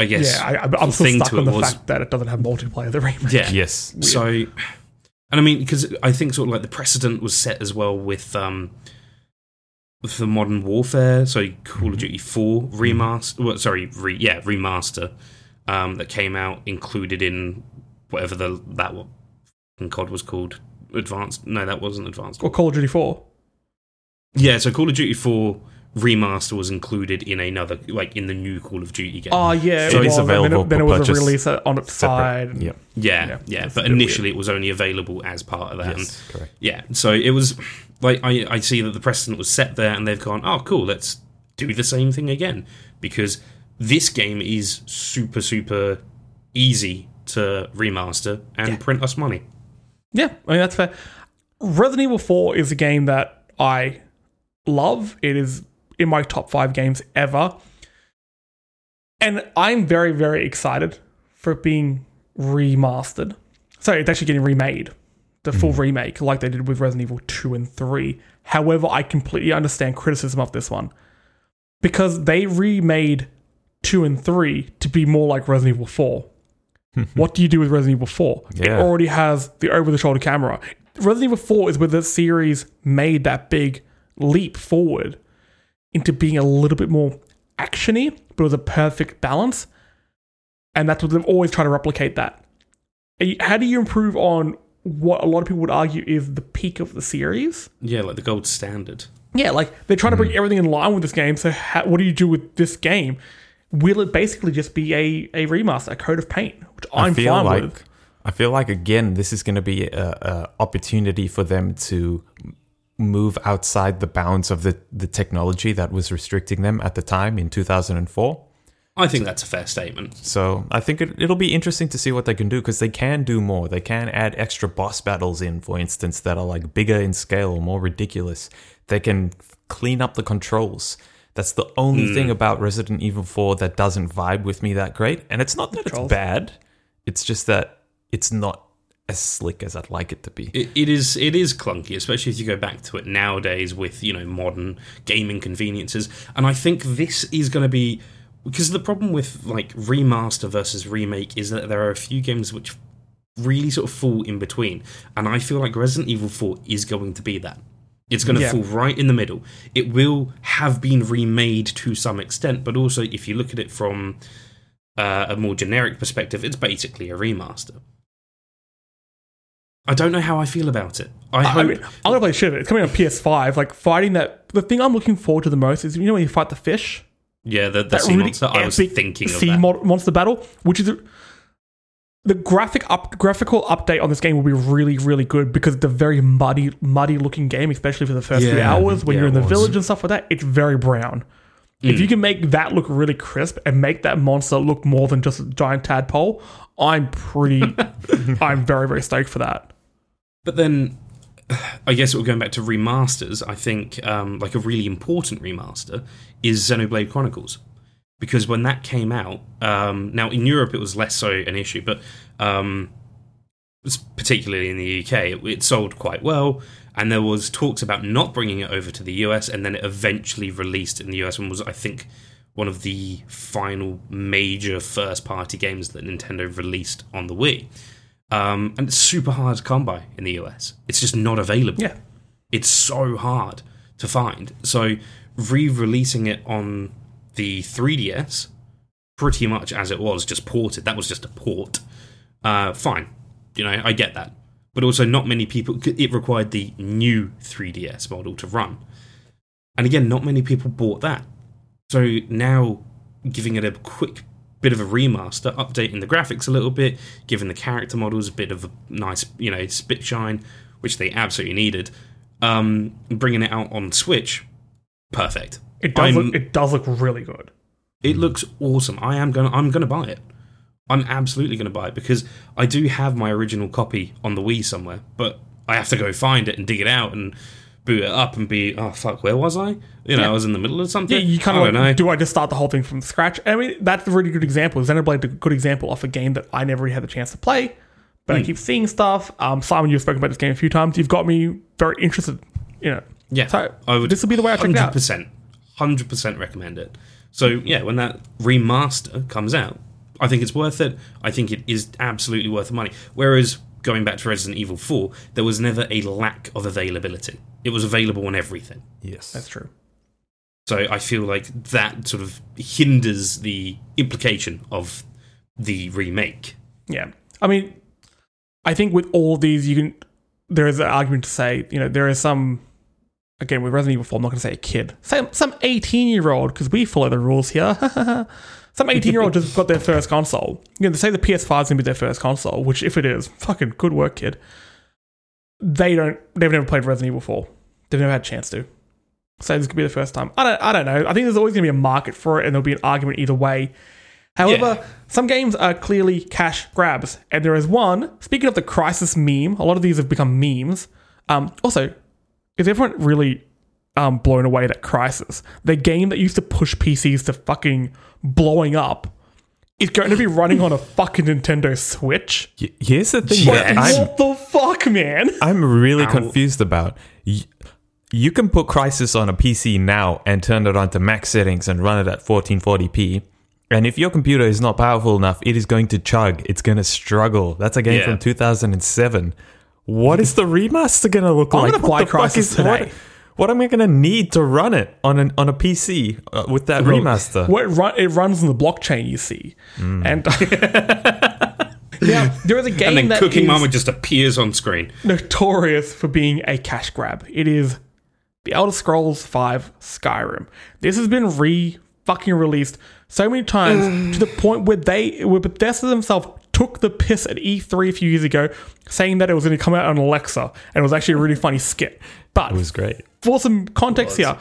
I guess. Yeah, I, I'm still stuck on the was, fact that it doesn't have multiplayer, the remake. Yeah. Yes. Weird. So, and I mean, because I think sort of like the precedent was set as well with, um, with the Modern Warfare, so Call of Duty four remaster, well, sorry, re, yeah, remaster um, that came out included in whatever the that what C O D was called, Advanced... No, that wasn't Advanced Warfare. Or Call of Duty four. Yeah, so Call of Duty four Remaster was included in another... Like, in the new Call of Duty game. Oh, yeah. So it is available Then it, then it was a release on its separate side. Yep. Yeah, yeah. yeah. But initially weird. It was only available as part of that. Yes, and, correct. Yeah, so it was... Like, I, I see that the precedent was set there, and they've gone, oh, cool, let's do the same thing again. Because this game is super, super easy to remaster and yeah. print us money. Yeah, I mean, that's fair. Resident Evil four is a game that I love. It is in my top five games ever. And I'm very, very excited for it being remastered. So it's actually getting remade. The full remake, like they did with Resident Evil two and three. However, I completely understand criticism of this one. Because they remade two and three to be more like Resident Evil four. What do you do with Resident Evil four? Yeah. It already has the over-the-shoulder camera. Resident Evil four is where the series made that big leap forward into being a little bit more action-y, but with a perfect balance. And that's what they've always tried to replicate that. How do you improve on... what a lot of people would argue is the peak of the series. Yeah, like the gold standard. Yeah, like they're trying to bring mm. everything in line with this game, so how, what do you do with this game? Will it basically just be a, a remaster, a coat of paint, which I'm I feel fine like, with. I feel like, again, this is going to be an opportunity for them to move outside the bounds of the, the technology that was restricting them at the time in two thousand four. I think that's a fair statement. So I think it, it'll be interesting to see what they can do, because they can do more. They can add extra boss battles in, for instance, that are like bigger in scale or more ridiculous. They can clean up the controls. That's the only mm. thing about Resident Evil four that doesn't vibe with me that great. And it's not that controls. It's bad. It's just that it's not as slick as I'd like it to be. It, it is it is clunky, especially if you go back to it nowadays with, you know, modern gaming conveniences. And I think this is going to be... Because the problem with like remaster versus remake is that there are a few games which really sort of fall in between. And I feel like Resident Evil four is going to be that. It's going to yeah. fall right in the middle. It will have been remade to some extent, but also if you look at it from uh, a more generic perspective, it's basically a remaster. I don't know how I feel about it. I, I hope... I mean, I'm going to play shit of it. It's coming on P S five. Like fighting that... The thing I'm looking forward to the most is, you know, when you fight the fish... Yeah, the, the that sea really monster. I was thinking of sea that. Mod- monster battle, which is a, the graphic up, graphical update on this game will be really, really good, because it's a very muddy, muddy looking game, especially for the first yeah, few hours when yeah, you're in the was. village and stuff like that. It's very brown. Mm. If you can make that look really crisp and make that monster look more than just a giant tadpole, I'm pretty, I'm very, very stoked for that. But then, I guess we're going back to remasters. I think um, like a really important remaster is Xenoblade Chronicles, because when that came out, um, now in Europe it was less so an issue, but um, particularly in the U K, it, it sold quite well, and there was talks about not bringing it over to the U S, and then it eventually released in the U S and was, I think, one of the final major first-party games that Nintendo released on the Wii. Um, and it's super hard to come by in the U S. It's just not available. Yeah. It's so hard to find. So re-releasing it on the three D S, pretty much as it was, just ported. That was just a port. Uh, fine. You know, I get that. But also not many people... It required the new three D S model to run. And again, not many people bought that. So now giving it a quick... bit of a remaster, updating the graphics a little bit, giving the character models a bit of a nice, you know, spit shine, which they absolutely needed. Um, bringing it out on Switch, perfect. It does. Look, it does look really good. It looks awesome. I am going. I'm going to buy it. I'm absolutely going to buy it, because I do have my original copy on the Wii somewhere, but I have to go find it and dig it out and boot it up and be, oh fuck, where was I? You know, yeah. I was in the middle of something. Yeah, you kind of like, do I just start the whole thing from scratch? I mean, that's a really good example. Xenoblade's a good example of a game that I never really had the chance to play, but mm. I keep seeing stuff. Um, Simon, you've spoken about this game a few times. You've got me very interested in it. Yeah, so I would this will be the way I check it out. one hundred percent recommend it. So yeah, when that remaster comes out, I think it's worth it. I think it is absolutely worth the money. Whereas going back to Resident Evil four, there was never a lack of availability. It was available on everything. Yes. That's true. So I feel like that sort of hinders the implication of the remake. Yeah. I mean, I think with all these, you can there is an argument to say, you know, there is some, again, with Resident Evil four, I'm not going to say a kid. Some some eighteen-year-old, because we follow the rules here. Some eighteen-year-old just got their first console. You know, they say the P S five is going to be their first console, which if it is, fucking good work, kid. They don't, they've never played Resident Evil four. They've never had a chance to. So this could be the first time. I don't, I don't know. I think there's always going to be a market for it, and there'll be an argument either way. However, yeah. some games are clearly cash grabs, and there is one. Speaking of the Crysis meme, a lot of these have become memes. Um, also, is everyone really um, blown away that Crysis, the game that used to push P Cs to fucking blowing up, is going to be running on a fucking Nintendo Switch? Y- here's the thing. What, that I'm, what the fuck, man? I'm really Ow. confused about. Y- You can put Crysis on a P C now and turn it on to max settings and run it at fourteen forty p. And if your computer is not powerful enough, it is going to chug. It's going to struggle. That's a game yeah. from two thousand seven. What is the remaster going to look I'm like? I'm going to buy Crysis today. What, what am I going to need to run it on an, on a P C uh, with that Look, remaster? Well, it, run, it runs on the blockchain, you see. Mm. And yeah, there is a game, and then that Cooking Mama just appears on screen. Notorious for being a cash grab. It is The Elder Scrolls five Skyrim. This has been re-fucking-released so many times mm. to the point where they, where Bethesda themselves took the piss at E three a few years ago, saying that it was going to come out on Alexa, and it was actually a really funny skit. But it was great. For some context here,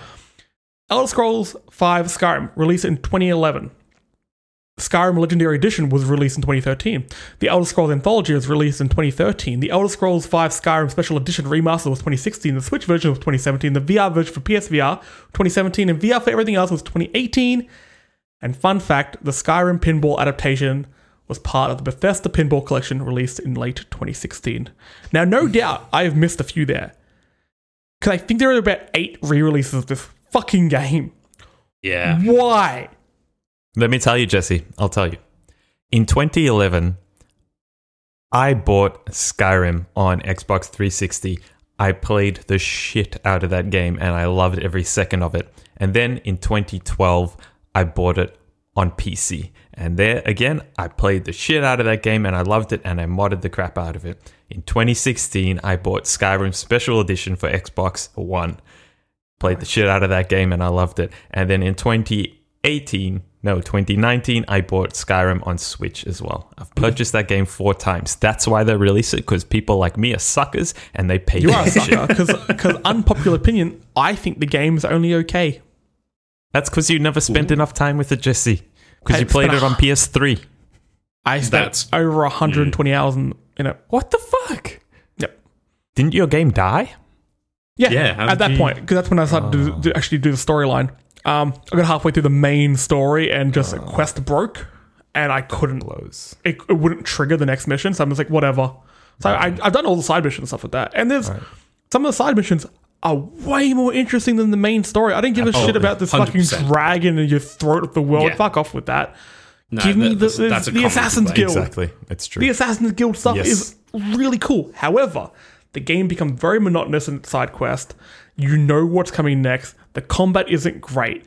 Elder Scrolls five Skyrim, released in twenty eleven. Skyrim Legendary Edition was released in twenty thirteen. The Elder Scrolls Anthology was released in twenty thirteen. The Elder Scrolls five Skyrim Special Edition Remaster was twenty sixteen. The Switch version was twenty seventeen. The V R version for P S V R twenty seventeen. And V R for everything else was twenty eighteen. And fun fact, the Skyrim Pinball adaptation was part of the Bethesda Pinball Collection released in late twenty sixteen. Now, no doubt I have missed a few there, because I think there are about eight re-releases of this fucking game. Yeah. Why? Let me tell you, Jesse. I'll tell you. In twenty eleven, I bought Skyrim on Xbox three sixty. I played the shit out of that game, and I loved every second of it. And then in twenty twelve, I bought it on P C. And there, again, I played the shit out of that game, and I loved it, and I modded the crap out of it. In twenty sixteen, I bought Skyrim Special Edition for Xbox One. Played the shit out of that game, and I loved it. And then in twenty eighteen... No, twenty nineteen, I bought Skyrim on Switch as well. I've purchased that game four times. That's why they release it, because people like me are suckers and they pay. You are a sucker, because unpopular opinion, I think the game's only okay. That's because you never spent Ooh. enough time with it, Jesse. Because you played it on P S three. I spent That's, over one hundred twenty mm. hours in, in it. What the fuck? Yep. Didn't your game die? Yeah, yeah at that you... point, because that's when I started oh. to, to actually do the storyline. Um, I got halfway through the main story and just oh. a quest broke, and I couldn't close. It, it wouldn't trigger the next mission, so I'm just like, whatever. So right. I, I've done all the side missions and stuff like that, and there's right. some of the side missions are way more interesting than the main story. I didn't give a oh, shit about this one hundred percent fucking dragon in your throat of the world. Yeah. Fuck off with that. No, give me the, the, that's the, the Assassin's Guild. Exactly, it's true. The Assassin's Guild stuff yes. is really cool. However, the game becomes very monotonous in its side quest. You know what's coming next. The combat isn't great.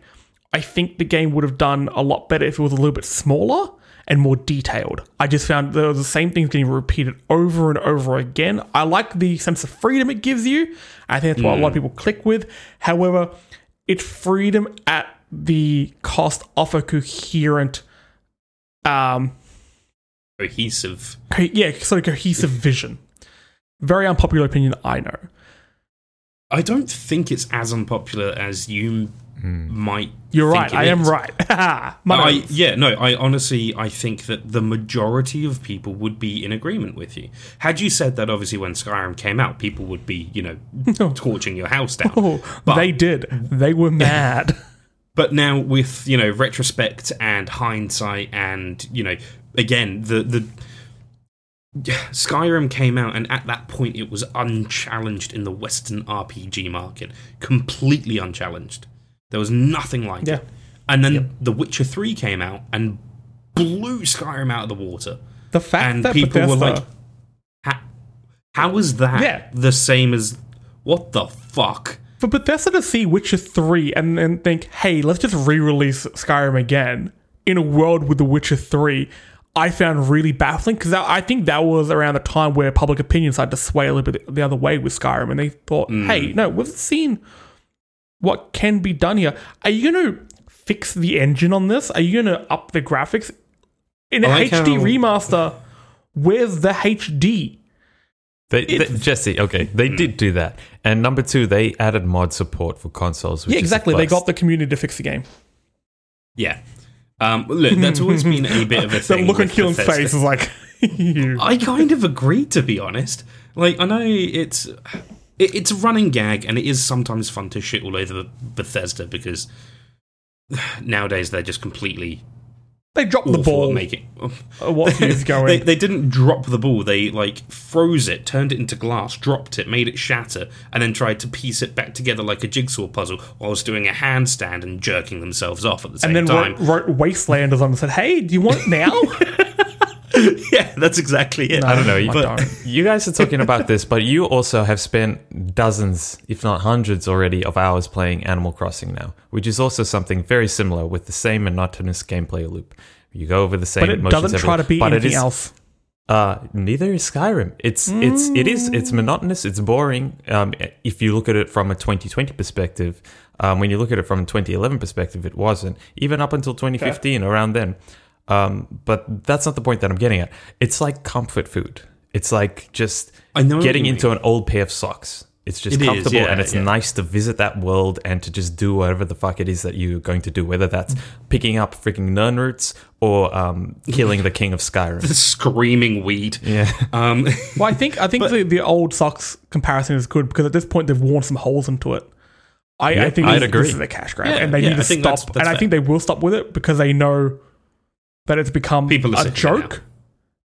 I think the game would have done a lot better if it was a little bit smaller and more detailed. I just found there was the same things getting repeated over and over again. I like the sense of freedom it gives you. I think that's what mm. a lot of people click with. However, it's freedom at the cost of a coherent... um, Cohesive. Co- yeah, sort of cohesive vision. Very unpopular opinion, I know. I don't think it's as unpopular as you mm. might You're think right, it I is. am right. I, yeah, no, I honestly, I think that the majority of people would be in agreement with you. Had you said that, obviously, when Skyrim came out, people would be, you know, oh. torching your house down. Oh, but they did. They were mad. But now with, you know, retrospect and hindsight and, you know, again, the... the Skyrim came out, and at that point it was unchallenged in the Western R P G market. Completely unchallenged. There was nothing like yeah. it. And then yep. The Witcher three came out and blew Skyrim out of the water. The fact and that people Bethesda- were like, how, how is that yeah. the same as... What the fuck? For Bethesda to see Witcher three and, and think, hey, let's just re-release Skyrim again in a world with The Witcher three... I found really baffling, because I think that was around the time where public opinion started to sway a little bit the other way with Skyrim, and they thought, mm. hey, no, we've seen what can be done here. Are you going to fix the engine on this? Are you going to up the graphics? In an like H D how- remaster, where's the H D? They, they, Jesse, okay, they did do that. And number two, they added mod support for consoles. Which yeah, exactly. They got the community to fix the game. Yeah. Um, look, that's always been a bit of a thing. The look on Keelan's face is like... I kind of agree, to be honest. Like, I know it's it, it's a running gag, and it is sometimes fun to shit all over Bethesda, because nowadays they're just completely... They dropped the ball. Making what is going? they, they didn't drop the ball. They like froze it, turned it into glass, dropped it, made it shatter, and then tried to piece it back together like a jigsaw puzzle whilst doing a handstand and jerking themselves off at the same time. And then time. wrote, wrote Wastelanders on and said, "Hey, do you want it now?" Yeah, that's exactly it. No, I don't know. But you guys are talking about this, but you also have spent dozens, if not hundreds already, of hours playing Animal Crossing now, which is also something very similar with the same monotonous gameplay loop. You go over the same motions. But it doesn't try to be anything else. Uh, neither is Skyrim. It's mm. it's it is it's monotonous. It's boring. Um, if you look at it from a twenty twenty perspective, um, when you look at it from a twenty eleven perspective, it wasn't. Even up until twenty fifteen, okay. around then. Um, but that's not the point that I'm getting at. It's like comfort food. It's like just getting into an old pair of socks. It's just it comfortable is, yeah, and it's yeah. nice to visit that world and to just do whatever the fuck it is that you're going to do, whether that's picking up freaking nern roots or um, killing the king of Skyrim. The screaming weed. Yeah. Um, well, I think I think but, the, the old socks comparison is good, because at this point they've worn some holes into it. I, yeah, I think I'd this, agree. this is a cash grab, yeah, and they yeah, need to stop. That's, that's and fair. I think they will stop with it, because they know... that it's become a joke,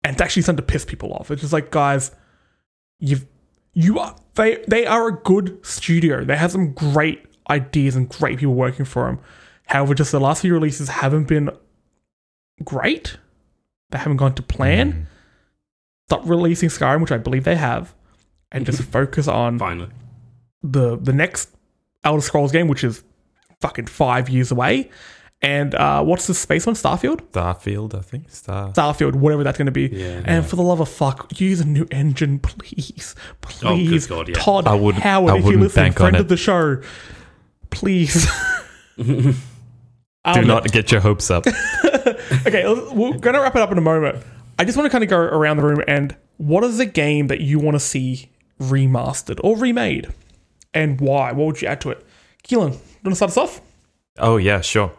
and it's actually something to piss people off. It's just like, guys, you've you are they they are a good studio. They have some great ideas and great people working for them. However, just the last few releases haven't been great. They haven't gone to plan. Mm. Stop releasing Skyrim, which I believe they have, and just focus on finally the the next Elder Scrolls game, which is fucking five years away. And uh, what's the space one? Starfield? Starfield, I think. Star- Starfield, whatever that's going to be. Yeah, and yeah. for the love of fuck, use a new engine, please. Please. Oh, good God, yeah. Todd I wouldn't, Howard, I if you listen, friend of the show, please. Do um, not get your hopes up. Okay, we're going to wrap it up in a moment. I just want to kind of go around the room, and what is the game that you want to see remastered or remade? And why? What would you add to it? Keelan, you want to start us off? Oh, yeah, sure.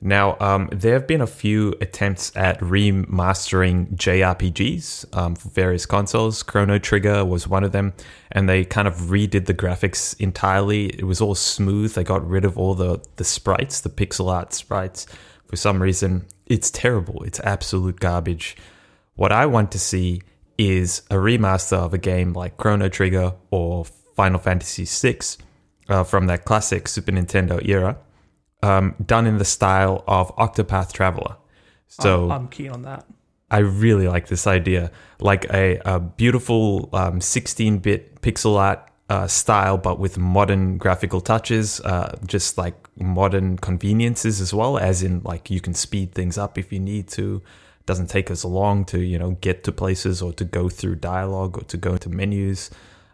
Now, um, there have been a few attempts at remastering J R P Gs um, for various consoles. Chrono Trigger was one of them, and they kind of redid the graphics entirely. It was all smooth. They got rid of all the, the sprites, the pixel art sprites. For some reason, it's terrible. It's absolute garbage. What I want to see is a remaster of a game like Chrono Trigger or Final Fantasy six uh, from that classic Super Nintendo era. Um, done in the style of Octopath Traveler. So I'm, I'm keen on that. I really like this idea. Like a, a beautiful um, sixteen-bit pixel art uh, style, but with modern graphical touches, uh, just like modern conveniences as well, as in like you can speed things up if you need to. It doesn't take us long to, you know, get to places or to go through dialogue or to go to menus.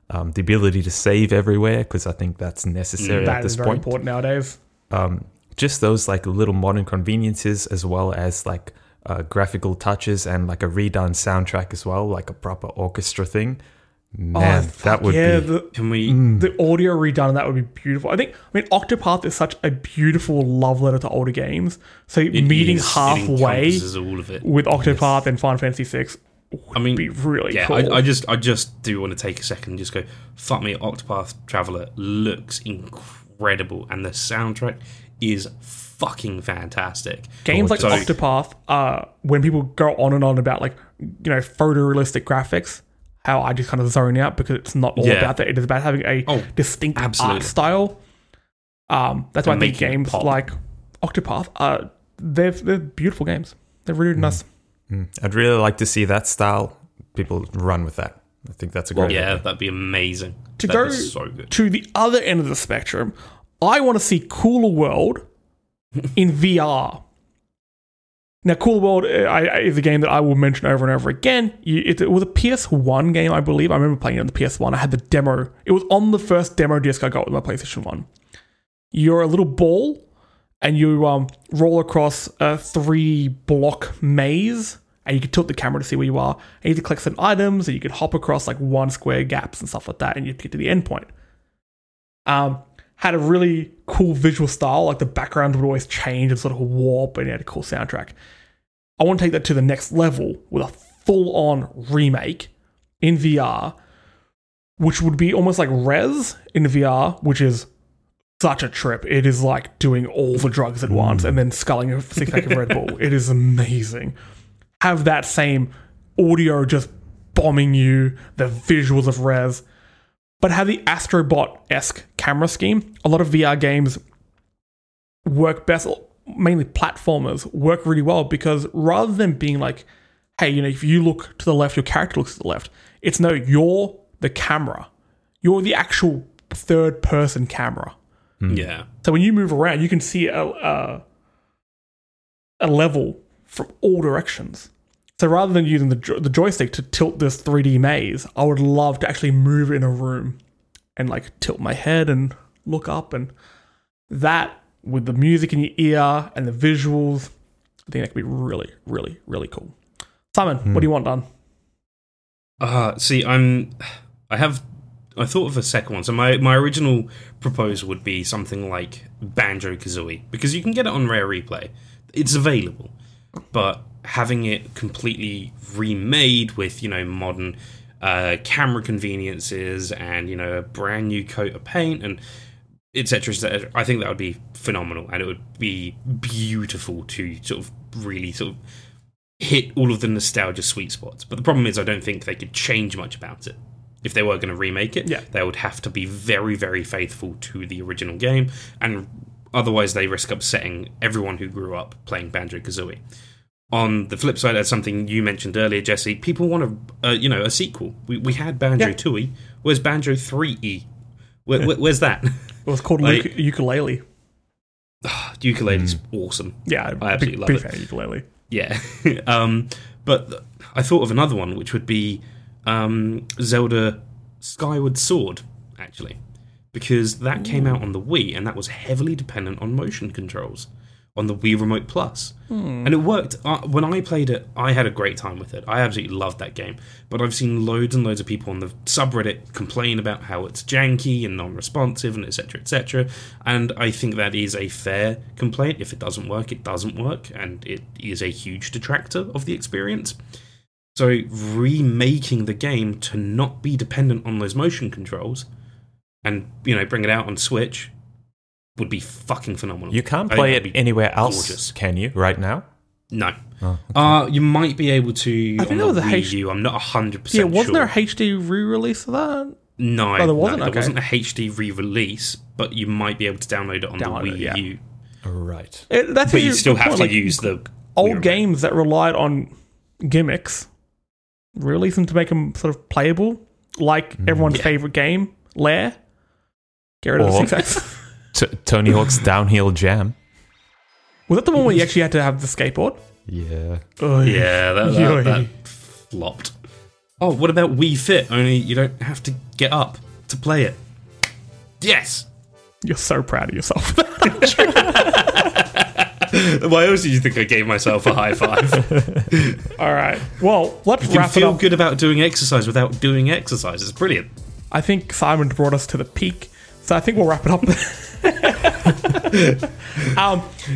Um, the ability to save everywhere, because I think that's necessary mm, that at this point. That is very important nowadays. Um, Just those like little modern conveniences, as well as like uh, graphical touches and like a redone soundtrack as well, like a proper orchestra thing. Man, oh, that would yeah, be... The, can we, mm. the audio redone, that would be beautiful. I think, I mean, Octopath is such a beautiful love letter to older games. So it meeting is, halfway it all of it. with Octopath yes. and Final Fantasy six would I mean, be really yeah, cool. I, I just, I just do want to take a second and just go, fuck me, Octopath Traveler looks incredible. And the soundtrack... is fucking fantastic. Games like so, Octopath, uh, when people go on and on about like, you know, photorealistic graphics, how I just kind of zone out because it's not all yeah. about that. It is about having a oh, distinct absolutely. art style. Um, that's and why I think games pop. like Octopath, uh, they're they're beautiful games. They're really mm. nice. Mm. I'd really like to see that style. People run with that. I think that's a great. Well, yeah, that'd be amazing. To that'd go so good. To the other end of the spectrum. I want to see Cooler World in V R. Now, Cooler World I, is a game that I will mention over and over again. It, it was a P S one game, I believe. I remember playing it on the P S one. I had the demo. It was on the first demo disc I got with my PlayStation one. You're a little ball, and you um, roll across a three-block maze, and you can tilt the camera to see where you are. And you can collect some items, and you can hop across like one-square gaps and stuff like that, and you get to the end point. Um... Had a really cool visual style, like the background would always change and sort of warp, and it had a cool soundtrack. I want to take that to the next level with a full-on remake in V R, which would be almost like Rez in V R, which is such a trip. It is like doing all the drugs at once and then sculling a six-pack of Red Bull. It is amazing. Have that same audio just bombing you, the visuals of Rez, but have the Astrobot-esque camera scheme. A lot of V R games work best, mainly platformers, work really well because rather than being like, hey, you know, if you look to the left, your character looks to the left. It's no, you're the camera. You're the actual third-person camera. Yeah. So when you move around, you can see a, a, a level from all directions. So rather than using the jo- the joystick to tilt this three D maze, I would love to actually move in a room and like tilt my head and look up, and that with the music in your ear and the visuals, I think that could be really, really, really cool. Simon, mm. what do you want done? Uh, see, I'm, I have, I thought of a second one. So my, my original proposal would be something like Banjo-Kazooie, because you can get it on Rare Replay. It's available, but having it completely remade with, you know, modern uh, camera conveniences and, you know, a brand new coat of paint and et cetera, et cetera, I think that would be phenomenal, and it would be beautiful to sort of really sort of hit all of the nostalgia sweet spots. But the problem is I don't think they could change much about it. If they were going to remake it, yeah. they would have to be very, very faithful to the original game, and otherwise they risk upsetting everyone who grew up playing Banjo-Kazooie. On the flip side, as something you mentioned earlier, Jesse, people want a, uh, you know, a sequel. We we had Banjo-Tooie. Yeah. Where's Banjo three E? Where, yeah. where, where's that? Well, it's called like, uk- ukulele. Oh, ukulele's mm. awesome. Yeah, I absolutely big, love big it. Fan of ukulele. Yeah, um, but I thought of another one, which would be um, Zelda Skyward Sword, actually, because that Ooh. came out on the Wii, and that was heavily dependent on motion controls. On the Wii Remote Plus. Hmm. And it worked. Uh, when I played it, I had a great time with it. I absolutely loved that game. But I've seen loads and loads of people on the subreddit complain about how it's janky and non-responsive and et cetera, et cetera. And I think that is a fair complaint. If it doesn't work, it doesn't work. And it is a huge detractor of the experience. So remaking the game to not be dependent on those motion controls and, you know, bring it out on Switch would be fucking phenomenal. You can't play it anywhere else, gorgeous. Can you, right now? No. Oh, okay. uh, you might be able to I think on the Wii H- U. I'm not one hundred percent sure. Yeah, wasn't there a H D re-release of that? No, oh, there wasn't, no, okay. there wasn't a H D re-release, but you might be able to download it on download the Wii it, yeah. U. Right. It, that's but you still have point. to like, use the... Old games that relied on gimmicks, release them to make them sort of playable, like mm. everyone's yeah. favourite game, Lair. Get rid of the six-axis. T- Tony Hawk's Downhill Jam. Was that the one where you actually had to have the skateboard? Yeah. Oh, yeah, that, that, that flopped. Oh, what about Wii Fit? Only you don't have to get up to play it. Yes! You're so proud of yourself. Why else do you think I gave myself a high five? All right. Well, let's wrap it up. You feel good about doing exercise without doing exercise. It's brilliant. I think Simon brought us to the peak, so I think we'll wrap it up. um,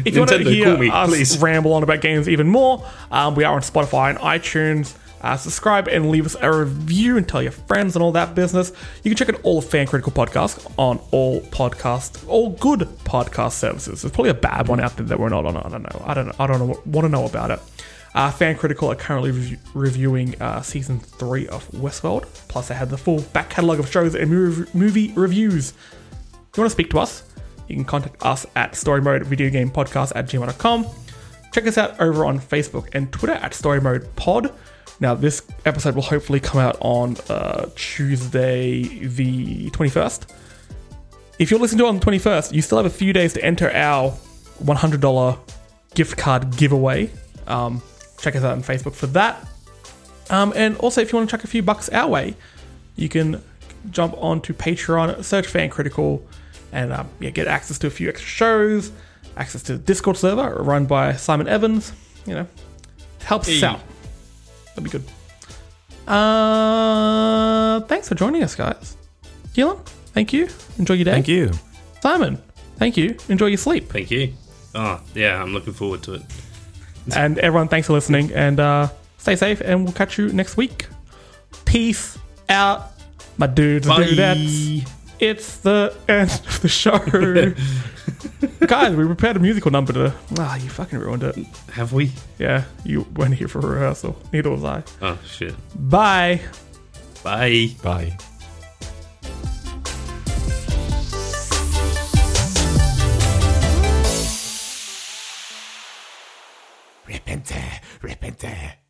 if you want to hear me, us please. ramble on about games even more, um, we are on Spotify and iTunes. Uh, subscribe and leave us a review and tell your friends and all that business. You can check out all of Fan Critical Podcasts on all podcast, all good podcast services. There's probably a bad one out there that we're not on. I don't know. I don't know. I don't know what, want to know about it. Uh, Fan Critical are currently re- reviewing uh, season three of Westworld. Plus, they have the full back catalogue of shows and mov- movie reviews. If you want to speak to us, you can contact us at storymodevideogamepodcast at gmail dot com. Check us out over on Facebook and Twitter at storymodepod. Now, this episode will hopefully come out on uh, Tuesday the twenty-first. If you're listening to it on the twenty-first, you still have a few days to enter our one hundred dollars gift card giveaway. Um, check us out on Facebook for that. Um, and also, if you want to chuck a few bucks our way, you can jump onto Patreon, search Fan Critical, and um, yeah, get access to a few extra shows, access to the Discord server run by Simon Evans. You know, helps hey. us out. That'd be good. Uh, thanks for joining us, guys. Keelan, thank you. Enjoy your day. Thank you. Simon, thank you. Enjoy your sleep. Thank you. Oh, yeah, I'm looking forward to it. And everyone, thanks for listening, and uh, stay safe, and we'll catch you next week. Peace out, my dudes and dudettes. It's the end of the show. Guys, we prepared a musical number to... Ah, oh, you fucking ruined it. Have we? Yeah, you weren't here for rehearsal. Neither was I. Oh, shit. Bye. Bye. Bye. Repente, repente.